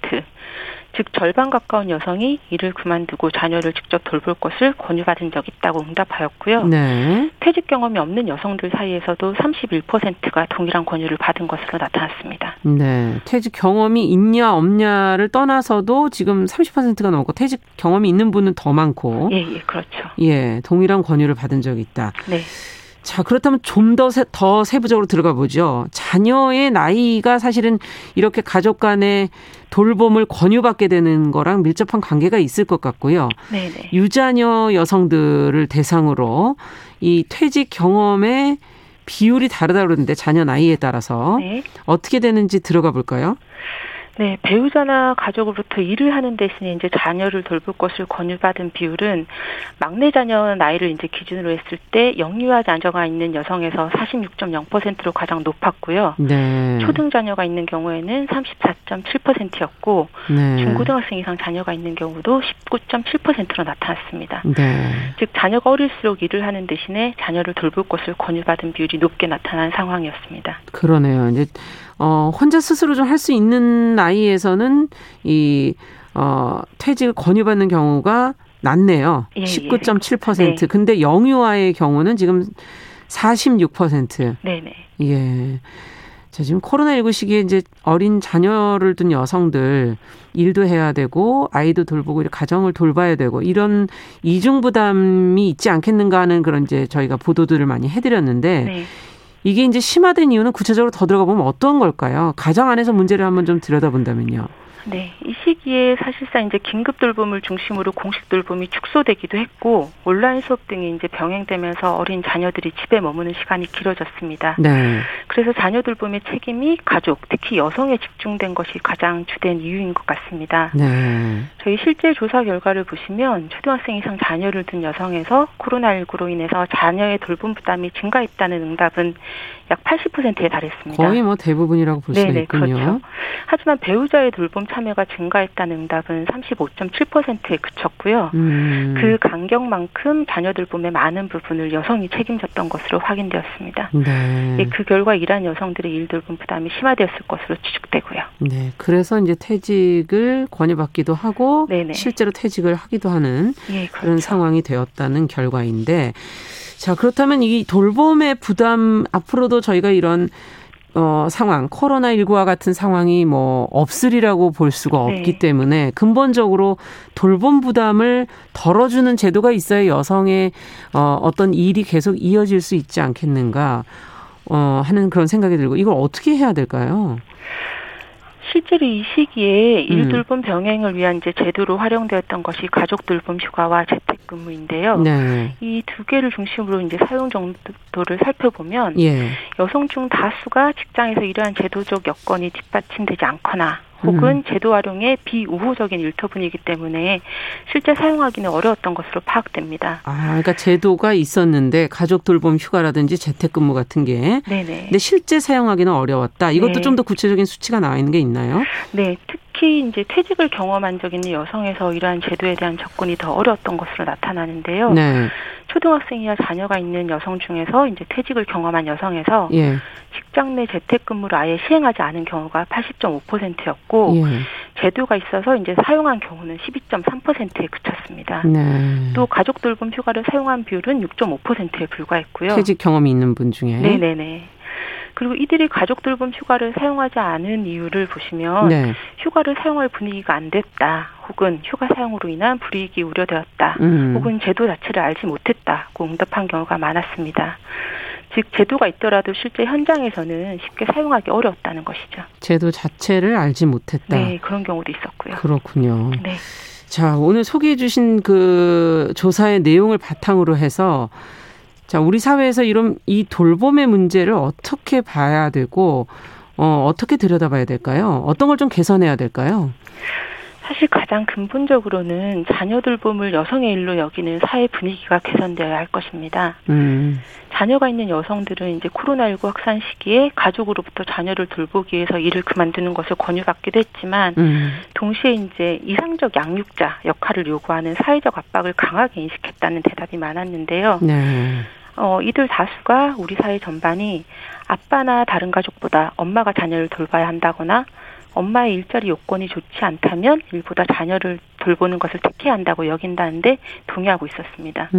즉 절반 가까운 여성이 일을 그만두고 자녀를 직접 돌볼 것을 권유받은 적이 있다고 응답하였고요. 네. 퇴직 경험이 없는 여성들 사이에서도 31%가 동일한 권유를 받은 것으로 나타났습니다. 네. 퇴직 경험이 있냐 없냐를 떠나서도 지금 30%가 넘고 퇴직 경험이 있는 분은 더 많고. 예, 그렇죠. 예, 동일한 권유를 받은 적이 있다. 네. 자, 그렇다면 좀 더 세부적으로 들어가 보죠. 자녀의 나이가 사실은 이렇게 가족 간의 돌봄을 권유받게 되는 거랑 밀접한 관계가 있을 것 같고요. 네네. 유자녀 여성들을 대상으로 이 퇴직 경험의 비율이 다르다고 그러는데 자녀 나이에 따라서 네. 어떻게 되는지 들어가 볼까요? 네, 배우자나 가족으로부터 일을 하는 대신에 이제 자녀를 돌볼 것을 권유받은 비율은 막내 자녀 나이를 이제 기준으로 했을 때 영유아 자녀가 있는 여성에서 46.0%로 가장 높았고요. 네. 초등 자녀가 있는 경우에는 34.7%였고 네. 중고등학생 이상 자녀가 있는 경우도 19.7%로 나타났습니다. 네. 즉 자녀가 어릴수록 일을 하는 대신에 자녀를 돌볼 것을 권유받은 비율이 높게 나타난 상황이었습니다. 그러네요. 이제 혼자 스스로 좀 할 수 있는 나이에서는 퇴직을 권유받는 경우가 낮네요. 예, 19.7%. 네. 근데 영유아의 경우는 지금 46%. 네네. 예. 자, 지금 코로나19 시기에 이제 어린 자녀를 둔 여성들 일도 해야 되고 아이도 돌보고 가정을 돌봐야 되고 이런 이중 부담이 있지 않겠는가 하는 그런 이제 저희가 보도들을 많이 해드렸는데. 네. 이게 이제 심화된 이유는 구체적으로 더 들어가 보면 어떤 걸까요? 가정 안에서 문제를 한번 좀 들여다본다면요. 네, 이 시기에 사실상 이제 긴급 돌봄을 중심으로 공식 돌봄이 축소되기도 했고 온라인 수업 등이 이제 병행되면서 어린 자녀들이 집에 머무는 시간이 길어졌습니다. 네. 그래서 자녀 돌봄의 책임이 가족, 특히 여성에 집중된 것이 가장 주된 이유인 것 같습니다. 네. 저희 실제 조사 결과를 보시면 초등학생 이상 자녀를 둔 여성에서 코로나19로 인해서 자녀의 돌봄 부담이 증가했다는 응답은 약 80%에 달했습니다. 거의 대부분이라고 볼 수 있군요. 그렇죠. 하지만 배우자의 돌봄 참여가 증가했다는 응답은 35.7%에 그쳤고요. 그 간격만큼 자녀 돌봄의 많은 부분을 여성이 책임졌던 것으로 확인되었습니다. 네. 예, 그 결과 일한 여성들의 일 돌봄 부담이 심화되었을 것으로 추측되고요. 네, 그래서 이제 퇴직을 권유받기도 하고 네네. 실제로 퇴직을 하기도 하는 그런 상황이 되었다는 결과인데 자, 그렇다면 이 돌봄의 부담 앞으로도 저희가 이런 상황, 코로나19와 같은 상황이 없으리라고 볼 수가 없기 때문에 근본적으로 돌봄 부담을 덜어주는 제도가 있어야 여성의 어떤 일이 계속 이어질 수 있지 않겠는가 하는 그런 생각이 들고, 이걸 어떻게 해야 될까요? 실제로 이 시기에 일돌봄 병행을 위한 이제 제도로 활용되었던 것이 가족돌봄 휴가와 재택근무인데요. 네. 이 두 개를 중심으로 이제 사용 정도를 살펴보면 예. 여성 중 다수가 직장에서 이러한 제도적 여건이 뒷받침되지 않거나 혹은 제도 활용에 비우호적인 일터분이기 때문에 실제 사용하기는 어려웠던 것으로 파악됩니다. 아, 그러니까 제도가 있었는데 가족 돌봄 휴가라든지 재택근무 같은 게, 네네. 근데 실제 사용하기는 어려웠다. 이것도 네. 좀 더 구체적인 수치가 나와 있는 게 있나요? 네, 특히 이제 퇴직을 경험한 적 있는 여성에서 이러한 제도에 대한 접근이 더 어려웠던 것으로 나타나는데요. 네. 초등학생이나 자녀가 있는 여성 중에서 이제 퇴직을 경험한 여성에서 예. 직장 내 재택근무를 아예 시행하지 않은 경우가 80.5%였고 예. 제도가 있어서 이제 사용한 경우는 12.3%에 그쳤습니다. 네. 또 가족 돌봄 휴가를 사용한 비율은 6.5%에 불과했고요. 퇴직 경험이 있는 분 중에. 네네네. 그리고 이들이 가족 돌봄 휴가를 사용하지 않은 이유를 보시면 네. 휴가를 사용할 분위기가 안 됐다, 혹은 휴가 사용으로 인한 불이익이 우려되었다, 혹은 제도 자체를 알지 못했다고 응답한 경우가 많았습니다. 즉 제도가 있더라도 실제 현장에서는 쉽게 사용하기 어려웠다는 것이죠. 제도 자체를 알지 못했다. 네, 그런 경우도 있었고요. 그렇군요. 네. 자, 오늘 소개해 주신 그 조사의 내용을 바탕으로 해서 자, 우리 사회에서 이런 이 돌봄의 문제를 어떻게 봐야 되고 어떻게 들여다봐야 될까요? 어떤 걸 좀 개선해야 될까요? 사실 가장 근본적으로는 자녀 돌봄을 여성의 일로 여기는 사회 분위기가 개선되어야 할 것입니다. 자녀가 있는 여성들은 이제 코로나19 확산 시기에 가족으로부터 자녀를 돌보기 위해서 일을 그만두는 것을 권유받기도 했지만 동시에 이제 이상적 양육자 역할을 요구하는 사회적 압박을 강하게 인식했다는 대답이 많았는데요. 네. 이들 다수가 우리 사회 전반이 아빠나 다른 가족보다 엄마가 자녀를 돌봐야 한다거나 엄마의 일자리 요건이 좋지 않다면 일보다 자녀를 돌보는 것을 택해야 한다고 여긴다는데 동의하고 있었습니다.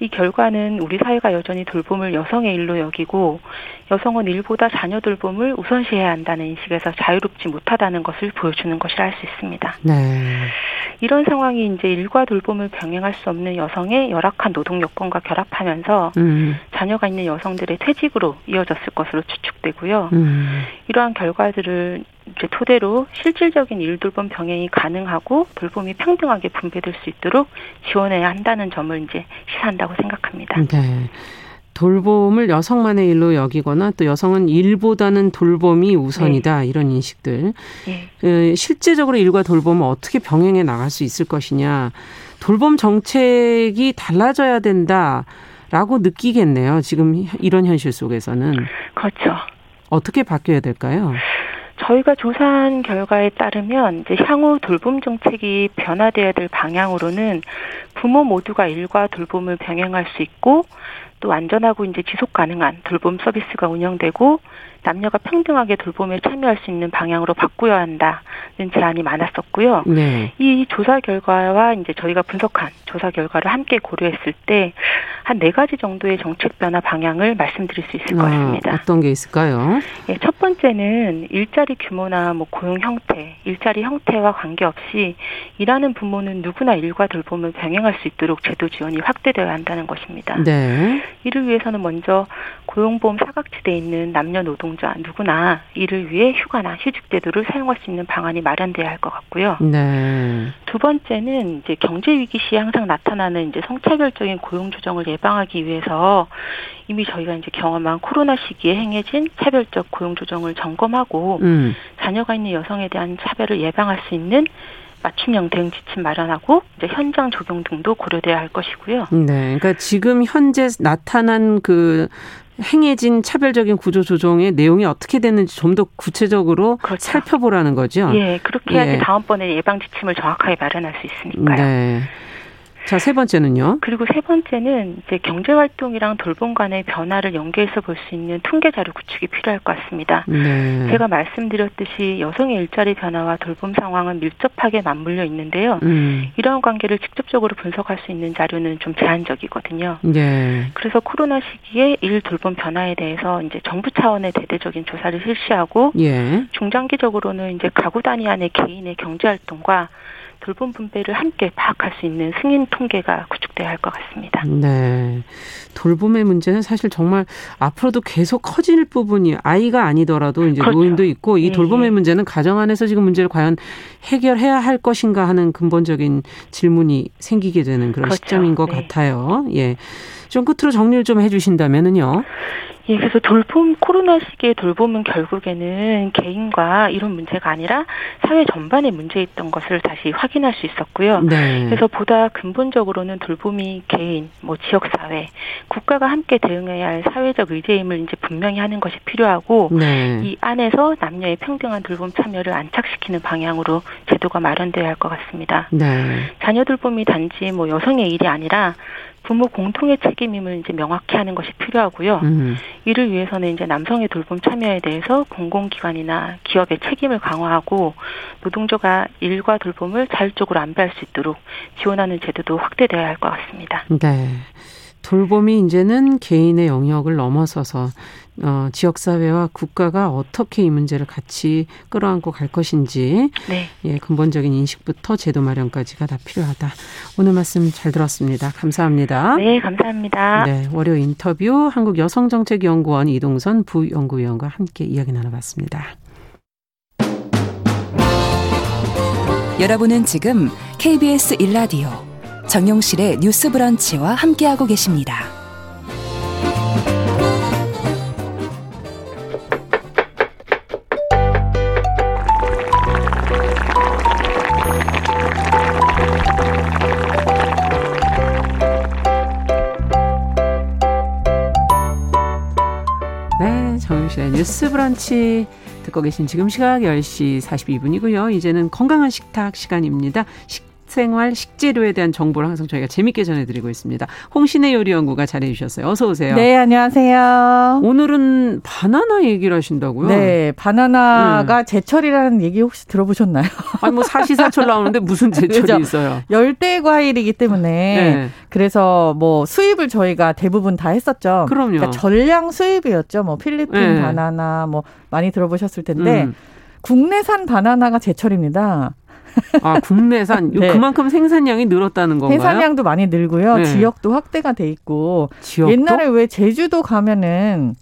이 결과는 우리 사회가 여전히 돌봄을 여성의 일로 여기고 여성은 일보다 자녀 돌봄을 우선시해야 한다는 인식에서 자유롭지 못하다는 것을 보여주는 것이라 할 수 있습니다. 네. 이런 상황이 이제 일과 돌봄을 병행할 수 없는 여성의 열악한 노동 여건과 결합하면서 자녀가 있는 여성들의 퇴직으로 이어졌을 것으로 추측되고요. 이러한 결과들을 이제 토대로 실질적인 일돌봄 병행이 가능하고 돌봄이 평등하게 분배될 수 있도록 지원해야 한다는 점을 이제 시사한다고 생각합니다. 네. 돌봄을 여성만의 일로 여기거나 또 여성은 일보다는 돌봄이 우선이다. 네. 이런 인식들. 네. 실제적으로 일과 돌봄을 어떻게 병행해 나갈 수 있을 것이냐. 돌봄 정책이 달라져야 된다라고 느끼겠네요. 지금 이런 현실 속에서는. 그렇죠. 어떻게 바뀌어야 될까요? 저희가 조사한 결과에 따르면 이제 향후 돌봄 정책이 변화되어야 될 방향으로는 부모 모두가 일과 돌봄을 병행할 수 있고 또 안전하고 이제 지속 가능한 돌봄 서비스가 운영되고 남녀가 평등하게 돌봄에 참여할 수 있는 방향으로 바꾸어야 한다는 제안이 많았었고요. 네. 이 조사 결과와 이제 저희가 분석한 조사 결과를 함께 고려했을 때 한 4가지 정도의 정책 변화 방향을 말씀드릴 수 있을 것 같습니다. 어떤 게 있을까요? 예, 첫 번째는 일자리 규모나 고용 형태, 일자리 형태와 관계없이 일하는 부모는 누구나 일과 돌봄을 병행할 수 있도록 제도 지원이 확대되어야 한다는 것입니다. 네. 이를 위해서는 먼저 고용보험 사각지대에 있는 남녀 노동자 누구나 이를 위해 휴가나 휴직 제도를 사용할 수 있는 방안이 마련돼야 할 것 같고요. 네. 두 번째는 이제 경제 위기 시 항상 나타나는 이제 성차별적인 고용 조정을 예방하기 위해서 이미 저희가 이제 경험한 코로나 시기에 행해진 차별적 고용 조정을 점검하고 자녀가 있는 여성에 대한 차별을 예방할 수 있는 맞춤형 대응 지침 마련하고 이제 현장 적용 등도 고려돼야 할 것이고요. 네, 그러니까 지금 현재 나타난 그 행해진 차별적인 구조 조정의 내용이 어떻게 되는지 좀 더 구체적으로 그렇죠. 살펴보라는 거죠. 예, 그렇게 해야지 예. 다음번에 예방 지침을 정확하게 마련할 수 있으니까요. 네. 자, 세 번째는요. 그리고 세 번째는 이제 경제활동이랑 돌봄 간의 변화를 연계해서 볼 수 있는 통계자료 구축이 필요할 것 같습니다. 네. 제가 말씀드렸듯이 여성의 일자리 변화와 돌봄 상황은 밀접하게 맞물려 있는데요. 이러한 관계를 직접적으로 분석할 수 있는 자료는 좀 제한적이거든요. 네. 그래서 코로나 시기에 일 돌봄 변화에 대해서 이제 정부 차원의 대대적인 조사를 실시하고, 예, 중장기적으로는 이제 가구 단위 안의 개인의 경제활동과 돌봄 분배를 함께 파악할 수 있는 승인 통계가 구축돼야 할 것 같습니다. 네, 돌봄의 문제는 사실 정말 앞으로도 계속 커질 부분이, 아이가 아니더라도 이제, 그렇죠, 노인도 있고, 이 돌봄의, 네, 문제는 가정 안에서 지금 문제를 과연 해결해야 할 것인가 하는 근본적인 질문이 생기게 되는 그런, 그렇죠, 시점인 것, 네, 같아요. 예, 좀 끝으로 정리를 좀 해주신다면은요. 예, 그래서 돌봄, 코로나 시기의 돌봄은 결국에는 개인과 이런 문제가 아니라 사회 전반의 문제였던 것을 다시 확인할 수 있었고요. 네. 그래서 보다 근본적으로는 돌봄이 개인, 뭐 지역사회, 국가가 함께 대응해야 할 사회적 의제임을 이제 분명히 하는 것이 필요하고, 네, 이 안에서 남녀의 평등한 돌봄 참여를 안착시키는 방향으로 제도가 마련되어야 할 것 같습니다. 네. 자녀 돌봄이 단지 뭐 여성의 일이 아니라 부모 공통의 책임임을 이제 명확히 하는 것이 필요하고요. 이를 위해서는 이제 남성의 돌봄 참여에 대해서 공공기관이나 기업의 책임을 강화하고, 노동자가 일과 돌봄을 자율적으로 안배할 수 있도록 지원하는 제도도 확대되어야 할 것 같습니다. 네. 돌봄이 이제는 개인의 영역을 넘어서서 지역사회와 국가가 어떻게 이 문제를 같이 끌어안고 갈 것인지, 네, 예, 근본적인 인식부터 제도 마련까지가 다 필요하다. 오늘 말씀 잘 들었습니다. 감사합니다. 네, 감사합니다. 네, 월요 인터뷰 한국여성정책연구원 이동선 부연구위원과 함께 이야기 나눠봤습니다. 여러분은 지금 KBS 1라디오 정용실의 뉴스 브런치와 함께하고 계십니다. 네, 정용실의 뉴스 브런치 듣고 계신 지금 시각 10시 42분이고요. 이제는 건강한 식탁 시간입니다. 생활 식재료에 대한 정보를 항상 저희가 재미있게 전해드리고 있습니다. 홍신의 요리연구가 잘해주셨어요. 어서 오세요. 네, 안녕하세요. 오늘은 바나나 얘기를 하신다고요? 네, 바나나가 제철이라는 얘기 혹시 들어보셨나요? 아니, 뭐 사시사철 나오는데 무슨 제철이 그렇죠? 있어요? 열대 과일이기 때문에, 네, 그래서 뭐 수입을 저희가 대부분 다 했었죠. 그럼요. 그러니까 전량 수입이었죠. 뭐 필리핀, 네, 바나나 뭐 많이 들어보셨을 텐데, 국내산 바나나가 제철입니다. 아, 국내산. 네. 그만큼 생산량이 늘었다는 건가요? 생산량도 많이 늘고요. 네. 지역도 확대가 돼 있고. 지역도? 옛날에 왜 제주도 가면은,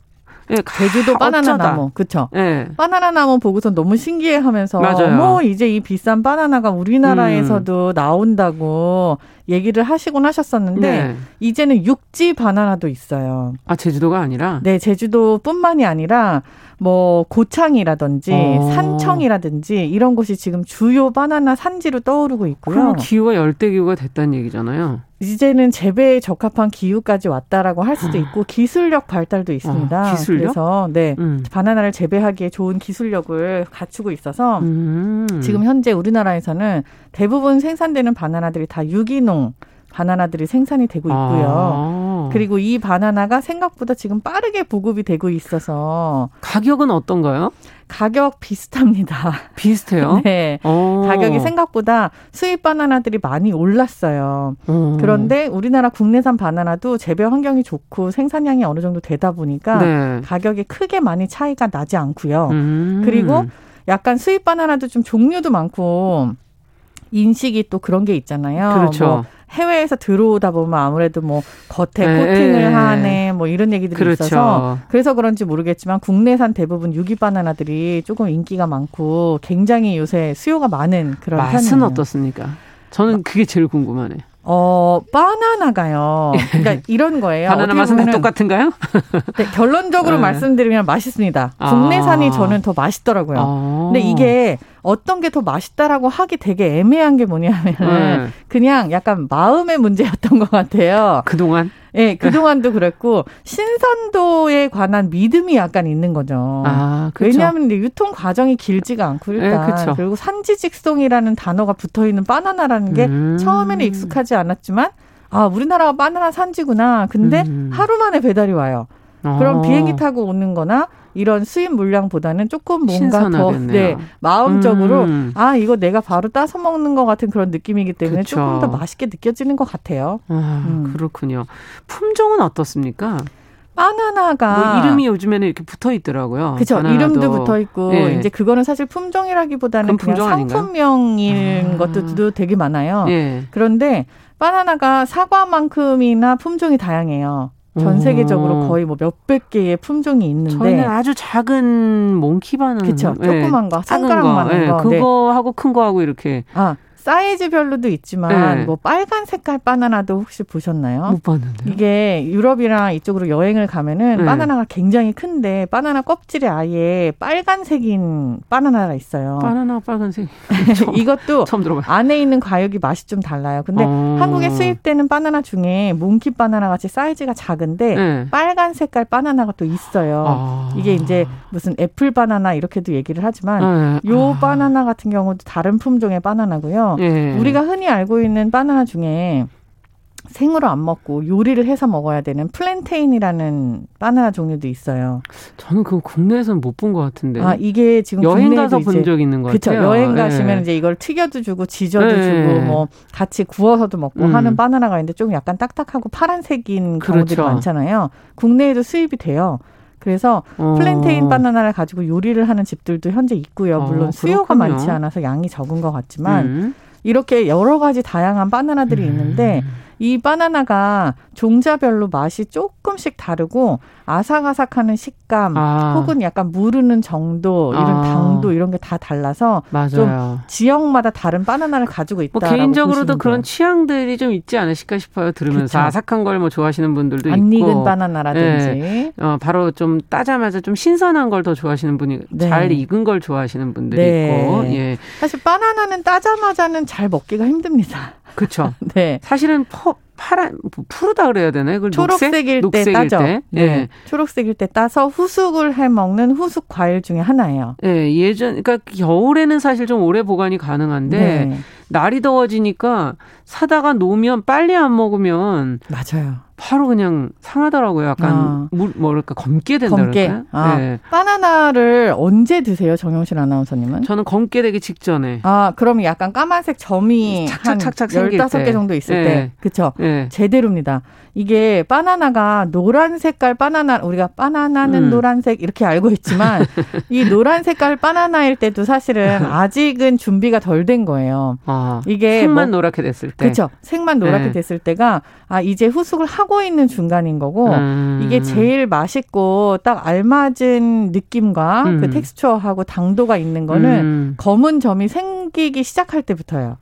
네, 제주도 바나나 어쩌다. 나무. 그렇죠. 네. 바나나 나무 보고서 너무 신기해하면서, 뭐 이제 이 비싼 바나나가 우리나라에서도 나온다고 얘기를 하시곤 하셨었는데, 네, 이제는 육지 바나나도 있어요. 아, 제주도가 아니라? 네, 제주도뿐만이 아니라 뭐 고창이라든지 산청이라든지 이런 곳이 지금 주요 바나나 산지로 떠오르고 있고요. 그럼 기후가 열대기후가 됐다는 얘기잖아요. 이제는 재배에 적합한 기후까지 왔다라고 할 수도 있고, 기술력 발달도 있습니다. 기술력? 그래서, 네, 바나나를 재배하기에 좋은 기술력을 갖추고 있어서 지금 현재 우리나라에서는 대부분 생산되는 바나나들이 다 유기농 바나나들이 생산이 되고 있고요. 아. 그리고 이 바나나가 생각보다 지금 빠르게 보급이 되고 있어서. 가격은 어떤가요? 가격 비슷합니다. 비슷해요? 네. 오. 가격이 생각보다 수입 바나나들이 많이 올랐어요. 그런데 우리나라 국내산 바나나도 재배 환경이 좋고 생산량이 어느 정도 되다 보니까, 네, 가격이 크게 많이 차이가 나지 않고요. 그리고 약간 수입 바나나도 좀 종류도 많고 인식이 또 그런 게 있잖아요. 그렇죠. 뭐 해외에서 들어오다 보면 아무래도 뭐 겉에 코팅을 하네 뭐 이런 얘기들이, 그렇죠, 있어서 그래서 그런지 모르겠지만 국내산 대부분 유기 바나나들이 조금 인기가 많고 굉장히 요새 수요가 많은 그런 편이에요. 맛은 어떻습니까? 저는 그게 제일 궁금하네요. 바나나가요. 그러니까 이런 거예요. 바나나 맛은 다 똑같은가요? 네, 결론적으로 말씀드리면 맛있습니다. 국내산이 저는 더 맛있더라고요. 근데 이게 어떤 게 더 맛있다라고 하기 되게 애매한 게 뭐냐면, 그냥 약간 마음의 문제였던 것 같아요. 그동안? 네, 그동안도 그랬고 신선도에 관한 믿음이 약간 있는 거죠. 아, 그렇죠. 왜냐하면 유통 과정이 길지가 않고 일단 네, 그렇죠. 그리고 산지직송이라는 단어가 붙어있는 바나나라는 게 처음에는 익숙하지 않았지만 아 우리나라가 바나나 산지구나. 근데 하루 만에 배달이 와요. 그럼 비행기 타고 오는 거나 이런 수입 물량보다는 조금 뭔가 더 네, 마음적으로 아 이거 내가 바로 따서 먹는 것 같은 그런 느낌이기 때문에 그쵸. 조금 더 맛있게 느껴지는 것 같아요. 아, 그렇군요. 품종은 어떻습니까? 바나나가 뭐 이름이 요즘에는 이렇게 붙어 있더라고요. 그렇죠. 이름도 붙어 있고 네. 이제 그거는 사실 품종이라기보다는 그냥 품종 상품명인 것도 되게 많아요. 네. 그런데 바나나가 사과만큼이나 품종이 다양해요. 전 세계적으로 거의 뭐 몇백 개의 품종이 있는데 저희는 아주 작은 몽키바는 그렇죠. 조그만 거, 손가락만한 거, 네. 거. 그거하고 네. 큰 거하고 이렇게 아 사이즈별로도 있지만 네. 뭐 빨간 색깔 바나나도 혹시 보셨나요? 못 봤는데요. 이게 유럽이랑 이쪽으로 여행을 가면은 네. 바나나가 굉장히 큰데 바나나 껍질이 아예 빨간색인 바나나가 있어요. 바나나 빨간색. 이것도 처음 들어봐요. 안에 있는 과육이 맛이 좀 달라요. 근데 한국에 수입되는 바나나 중에 몽키 바나나 같이 사이즈가 작은데 네. 빨간 색깔 바나나가 또 있어요. 이게 이제 무슨 애플 바나나 이렇게도 얘기를 하지만 네. 요 바나나 같은 경우도 다른 품종의 바나나고요. 예. 우리가 흔히 알고 있는 바나나 중에 생으로 안 먹고 요리를 해서 먹어야 되는 플랜테인이라는 바나나 종류도 있어요. 저는 그거 국내에서는 못 본 것 같은데. 아 이게 지금 여행 가서 본 적 있는 것 그쵸? 같아요. 그렇죠. 여행 가시면 예. 이제 이걸 튀겨도 주고 지져도 예. 주고 뭐 같이 구워서도 먹고 하는 바나나가 있는데 좀 약간 딱딱하고 파란색인 경우들이 그렇죠. 많잖아요. 국내에도 수입이 돼요. 그래서 플랜테인 바나나를 가지고 요리를 하는 집들도 현재 있고요. 물론 수요가 그렇군요. 많지 않아서 양이 적은 것 같지만 이렇게 여러 가지 다양한 바나나들이 있는데 이 바나나가 종자별로 맛이 조금씩 다르고 아삭아삭하는 식감 혹은 약간 무르는 정도 이런 당도 이런 게 다 달라서 맞아요. 좀 지역마다 다른 바나나를 가지고 있다라고 보시면 돼요. 개인적으로도 그런 취향들이 좀 있지 않으실까 싶어요. 들으면서 그쵸? 아삭한 걸 뭐 좋아하시는 분들도 안 있고 안 익은 바나나라든지 네. 바로 좀 따자마자 좀 신선한 걸 더 좋아하시는 분이 네. 잘 익은 걸 좋아하시는 분들이 네. 있고 예. 사실 바나나는 따자마자는 잘 먹기가 힘듭니다. 그렇죠. 네. 사실은 파란 푸르다 그래야 되나요? 초록색일 녹색? 때 따죠. 때? 네. 네. 초록색일 때 따서 후숙을 해 먹는 후숙 과일 중에 하나예요. 네. 예전 그러니까 겨울에는 사실 좀 오래 보관이 가능한데 네. 날이 더워지니까 사다가 놓으면 빨리 안 먹으면 맞아요. 바로 그냥 상하더라고요. 약간 뭐랄까 검게 된다랄까요? 아, 네. 바나나를 언제 드세요? 정용실 아나운서님은? 저는 검게 되기 직전에. 아, 그럼 약간 까만색 점이 착착착착 한 15개 정도 있을 네. 때. 그렇죠? 네. 제대로입니다. 이게 바나나가 노란 색깔 바나나 우리가 바나나는 노란색 이렇게 알고 있지만 이 노란 색깔 바나나일 때도 사실은 아직은 준비가 덜 된 거예요. 아, 이게 색만 노랗게 됐을 때. 그렇죠. 색만 노랗게 네. 됐을 때가 아, 이제 후숙을 하고 있는 중간인 거고 이게 제일 맛있고 딱 알맞은 느낌과 그 텍스처하고 당도가 있는 거는 검은 점이 생기기 시작할 때부터예요.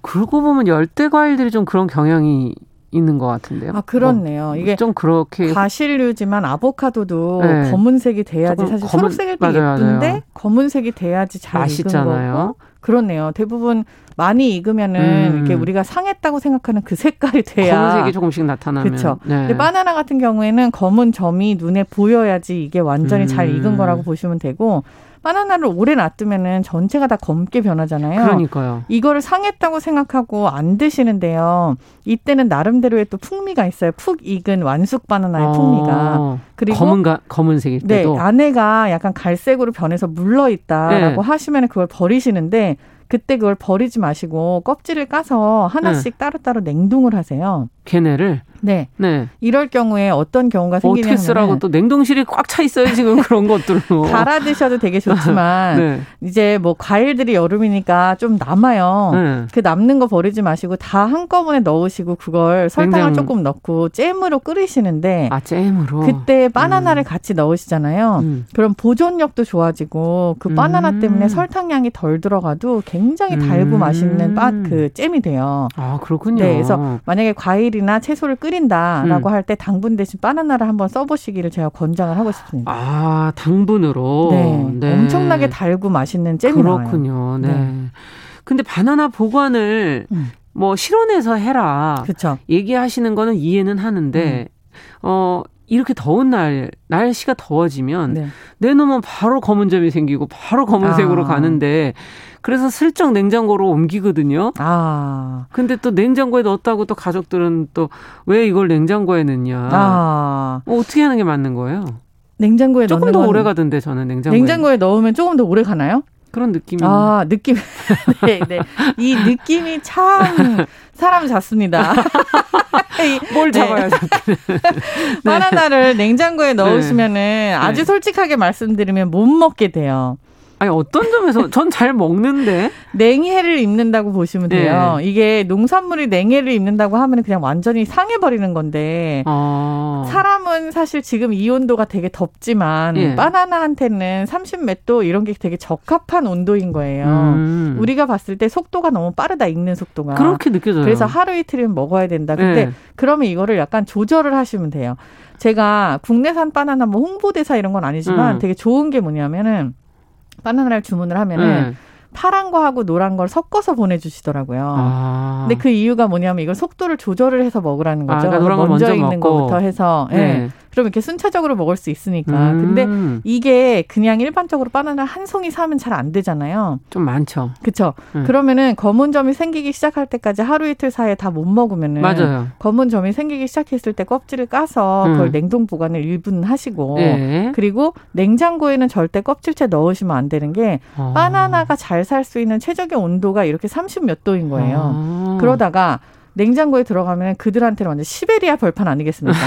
그러고 보면 열대 과일들이 좀 그런 경향이 있는 것 같은데요. 아 그렇네요. 이게 좀 그렇게 과실류지만 아보카도도 네. 검은색이 돼야지 사실 초록색일 때 예쁜데 맞아요. 검은색이 돼야지 잘 맛있잖아요. 익은 거고 그렇네요. 대부분 많이 익으면은 이렇게 우리가 상했다고 생각하는 그 색깔이 돼야 검은색이 조금씩 나타나면. 그렇죠. 네. 근데 바나나 같은 경우에는 검은 점이 눈에 보여야지 이게 완전히 잘 익은 거라고 보시면 되고. 바나나를 오래 놔두면은 전체가 다 검게 변하잖아요. 그러니까요. 이거를 상했다고 생각하고 안 드시는데요. 이때는 나름대로의 또 풍미가 있어요. 푹 익은 완숙 바나나의 풍미가. 그리고 검은색일 때도. 네, 안에가 약간 갈색으로 변해서 물러있다라고 네. 하시면 그걸 버리시는데 그때 그걸 버리지 마시고 껍질을 까서 하나씩 따로따로 네. 냉동을 하세요. 걔네를? 네. 네. 이럴 경우에 어떤 경우가 생기냐면 어떻게 쓰라고 또 냉동실이 꽉 차 있어요. 지금 그런 것들로. 갈아 드셔도 되게 좋지만 네. 이제 뭐 과일들이 여름이니까 좀 남아요. 네. 그 남는 거 버리지 마시고 다 한꺼번에 넣으시고 그걸 설탕을 조금 넣고 잼으로 끓이시는데 아 잼으로? 그때 바나나를 같이 넣으시잖아요. 그럼 보존력도 좋아지고 그 바나나 때문에 설탕량이 덜 들어가도 굉장히 달고 맛있는 그 잼이 돼요. 아 그렇군요. 네, 그래서 만약에 과일이나 채소를 끓인다라고 할 때 당분 대신 바나나를 한번 써보시기를 제가 권장을 하고 싶습니다. 아 당분으로. 네. 네. 엄청나게 달고 맛있는 잼이 그렇군요. 나와요. 그렇군요. 네. 근데 바나나 보관을 뭐 실온에서 해라. 그쵸. 얘기하시는 거는 이해는 하는데 이렇게 더운 날씨가 더워지면 네. 내놓으면 바로 검은점이 생기고 바로 검은색으로 가는데 그래서 슬쩍 냉장고로 옮기거든요. 근데 또 냉장고에 넣었다고 또 가족들은 또 왜 이걸 냉장고에 넣냐. 어떻게 하는 게 맞는 거예요? 냉장고에 조금 넣는 더 오래 가던데 저는 냉장고에 넣으면 조금 더 오래 가나요? 그런 느낌이. 느낌. 네, 네. 이 느낌이 참 사람 잡습니다. 뭘 잡아야 잡기는. 네. 바나나를 냉장고에 넣으시면은 아주 솔직하게 말씀드리면 못 먹게 돼요. 아니 어떤 점에서 전 잘 먹는데 냉해를 입는다고 보시면 돼요. 이게 농산물이 냉해를 입는다고 하면 그냥 완전히 상해버리는 건데 사람은 사실 지금 이 온도가 되게 덥지만 바나나한테는 30몇 도 이런 게 되게 적합한 온도인 거예요. 우리가 봤을 때 속도가 너무 빠르다, 익는 속도가. 그렇게 느껴져요. 그래서 하루 이틀은 먹어야 된다. 근데 그러면 이거를 약간 조절을 하시면 돼요. 제가 국내산 바나나 뭐 홍보대사 이런 건 아니지만 되게 좋은 게 뭐냐면은 바나나를 주문을 하면은 파란 거하고 노란 걸 섞어서 보내주시더라고요. 근데 그 이유가 뭐냐면 이걸 속도를 조절을 해서 먹으라는 거죠. 그러니까 노란 거 먼저 있는 거부터 해서. 그럼 이렇게 순차적으로 먹을 수 있으니까. 근데 이게 그냥 일반적으로 바나나 한 송이 사면 잘 안 되잖아요. 좀 많죠. 그렇죠. 그러면은 검은 점이 생기기 시작할 때까지 하루 이틀 사이에 다 못 먹으면은 맞아요. 검은 점이 생기기 시작했을 때 껍질을 까서 그걸 냉동 보관을 1분 하시고 그리고 냉장고에는 절대 껍질째 넣으시면 안 되는 게 바나나가 잘 살 수 있는 최적의 온도가 이렇게 30몇 도인 거예요. 그러다가 냉장고에 들어가면 그들한테는 완전 시베리아 벌판 아니겠습니까?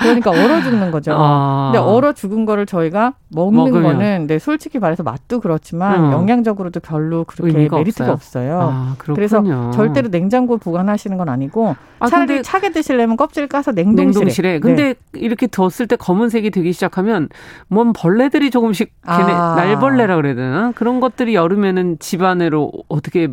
그러니까 얼어 죽는 거죠. 근데 얼어 죽은 거를 저희가 먹는 거는 네, 솔직히 말해서 맛도 그렇지만 영양적으로도 별로 그렇게 메리트가 없어요. 그래서 절대로 냉장고 보관하시는 건 아니고 차라리 차게 드시려면 껍질 까서 냉동실에. 근데 이렇게 뒀을 때 검은색이 되기 시작하면 뭔 벌레들이 조금씩 걔네 날벌레라 그래야 되나? 그런 것들이 여름에는 집 안으로 어떻게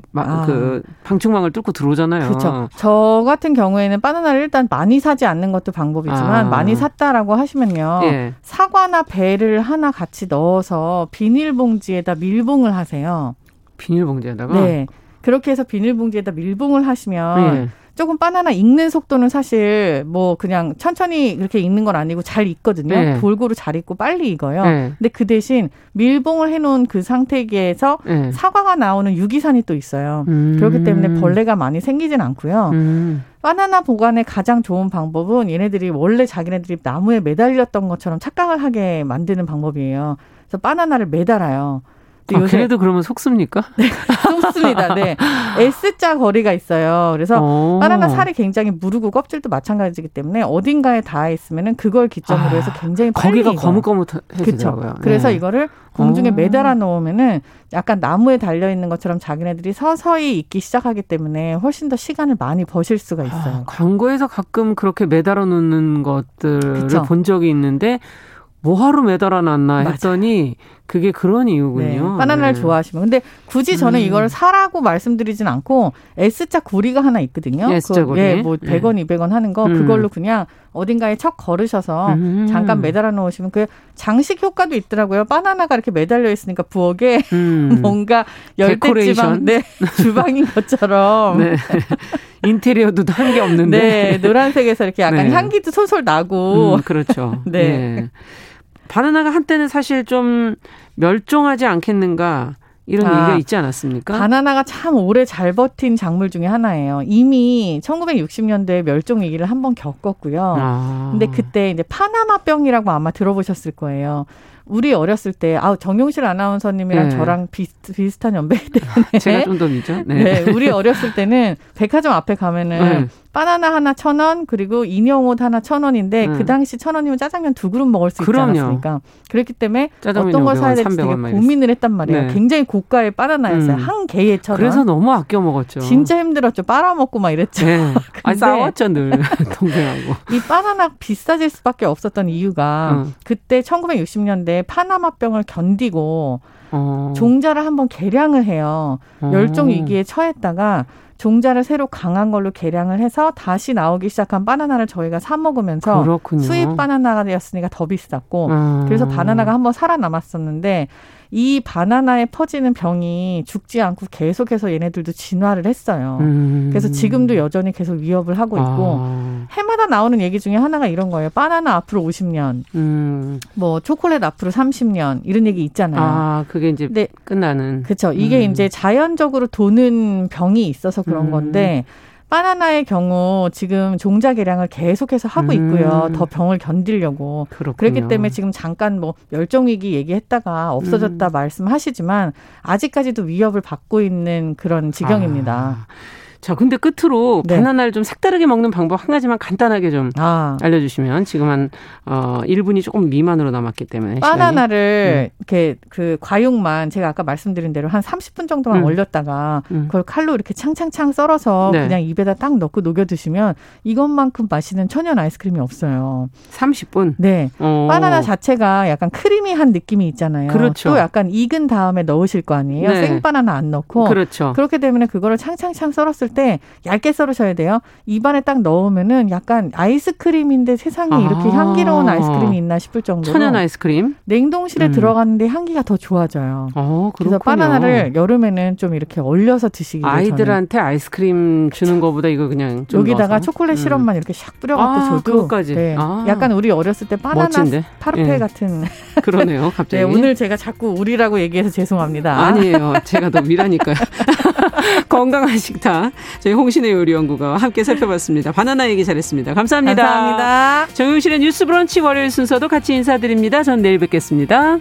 그 방충망을 뚫고 들어오잖아요. 그렇죠. 저 같은 경우에는 바나나를 일단 많이 사지 않는 것도 방법이지만 많이 샀다라고 하시면요. 사과나 배를 하나 같이 넣어서 비닐봉지에다 밀봉을 하세요. 비닐봉지에다가? 네. 그렇게 해서 비닐봉지에다 밀봉을 하시면 조금 바나나 익는 속도는 사실 뭐 그냥 천천히 그렇게 익는 건 아니고 잘 익거든요. 골고루 잘 익고 빨리 익어요. 근데 그 대신 밀봉을 해놓은 그 상태에서 사과가 나오는 유기산이 또 있어요. 그렇기 때문에 벌레가 많이 생기진 않고요. 바나나 보관의 가장 좋은 방법은 얘네들이 원래 자기네들이 나무에 매달렸던 것처럼 착각을 하게 만드는 방법이에요. 그래서 바나나를 매달아요. 그래도 그러면 속습니까? 네, 속습니다. 네. S자 거리가 있어요. 그래서 바나나 살이 굉장히 무르고 껍질도 마찬가지이기 때문에 어딘가에 닿아 있으면 그걸 기점으로 해서 굉장히 빨리 거기가 거뭇거뭇해지더라고요. 네. 그래서 이거를 공중에 매달아 놓으면은 약간 나무에 달려있는 것처럼 자기네들이 서서히 익기 시작하기 때문에 훨씬 더 시간을 많이 버실 수가 있어요. 광고에서 가끔 그렇게 매달아 놓는 것들을 본 적이 있는데 뭐하러 매달아 놨나 했더니 그게 그런 이유군요. 네, 바나나를 좋아하시면. 근데 굳이 저는 이걸 사라고 말씀드리진 않고 S자 고리가 하나 있거든요. S자 고리. 예, 뭐 100원, 200원 하는 거 그걸로 그냥 어딘가에 척 걸으셔서 잠깐 매달아 놓으시면 그 장식 효과도 있더라고요. 바나나가 이렇게 매달려 있으니까 부엌에 뭔가 열대지방 주방인 것처럼 인테리어도 한 게 없는데 노란색에서 이렇게 약간 향기도 솔솔 나고 그렇죠. 바나나가 한때는 사실 좀 멸종하지 않겠는가 이런 얘기가 있지 않았습니까? 바나나가 참 오래 잘 버틴 작물 중에 하나예요. 이미 1960년대에 멸종 위기를 한번 겪었고요. 근데 그때 이제 파나마병이라고 아마 들어보셨을 거예요. 우리 어렸을 때 정용실 아나운서님이랑 저랑 비슷한 연배이기 때문에 제가 좀 더 늦죠. 네, 우리 어렸을 때는 백화점 앞에 가면은 바나나 하나 1,000원 그리고 인형옷 하나 1,000원인데 그 당시 1,000원이면 짜장면 두 그릇 먹을 수 있지 않았습니까? 그렇기 때문에 어떤 걸 사야 될지 되게 고민을 했단 말이에요. 굉장히 고가의 바나나였어요. 한 개에 1,000원. 그래서 너무 아껴 먹었죠. 진짜 힘들었죠. 빨아먹고 막 이랬죠. 싸웠죠 늘 동생하고. 이 바나나 비싸질 수밖에 없었던 이유가 그때 1960년대 파나마병을 견디고 종자를 한번 개량을 해요. 열종 위기에 처했다가 종자를 새로 강한 걸로 개량을 해서 다시 나오기 시작한 바나나를 저희가 사 먹으면서 그렇군요. 수입 바나나가 되었으니까 더 비쌌고 그래서 바나나가 한번 살아남았었는데 이 바나나에 퍼지는 병이 죽지 않고 계속해서 얘네들도 진화를 했어요. 그래서 지금도 여전히 계속 위협을 하고 있고 해마다 나오는 얘기 중에 하나가 이런 거예요. 바나나 앞으로 50년, 뭐 초콜릿 앞으로 30년 이런 얘기 있잖아요. 아, 그게 이제 근데, 끝나는. 그렇죠. 이게 이제 자연적으로 도는 병이 있어서 그런 건데 바나나의 경우 지금 종자 개량을 계속해서 하고 있고요. 더 병을 견디려고. 그렇군요. 그랬기 때문에 지금 잠깐 뭐 멸종위기 얘기했다가 없어졌다 말씀하시지만 아직까지도 위협을 받고 있는 그런 지경입니다. 아. 자, 근데 끝으로 네. 바나나를 좀 색다르게 먹는 방법 한 가지만 간단하게 좀 알려주시면 지금 한 1분이 조금 미만으로 남았기 때문에 바나나를 이렇게 그 과육만 제가 아까 말씀드린 대로 한 30분 정도만 얼렸다가 그걸 칼로 이렇게 창창창 썰어서 네. 그냥 입에다 딱 넣고 녹여 드시면 이것만큼 맛있는 천연 아이스크림이 없어요. 30분? 네. 오. 바나나 자체가 약간 크리미한 느낌이 있잖아요. 그렇죠. 또 약간 익은 다음에 넣으실 거 아니에요. 네. 생바나나 안 넣고. 그렇죠. 그렇기 때문에 그거를 창창창 썰었을 때 얇게 썰으셔야 돼요. 입안에 딱 넣으면은 약간 아이스크림인데 세상에 이렇게 향기로운 아이스크림이 있나 싶을 정도로 천연 아이스크림? 냉동실에 들어갔는데 향기가 더 좋아져요. 어, 그래서 바나나를 여름에는 좀 이렇게 얼려서 드시기로 아이들한테 저는. 아이스크림 주는 것보다 이거 그냥 좀 여기다가 넣어서? 초콜릿 시럽만 이렇게 샥 뿌려갖고 줘도 그것까지. 네, 약간 우리 어렸을 때 바나나 파르페 예. 같은 그러네요. 갑자기. 네, 오늘 제가 자꾸 우리라고 얘기해서 죄송합니다. 아니에요. 제가 더 미라니까요. 건강한 식탁. 저희 홍신의 요리연구가 함께 살펴봤습니다. 바나나 얘기 잘했습니다. 감사합니다. 감사합니다. 정용실의 뉴스 브런치 월요일 순서도 같이 인사드립니다. 전 내일 뵙겠습니다.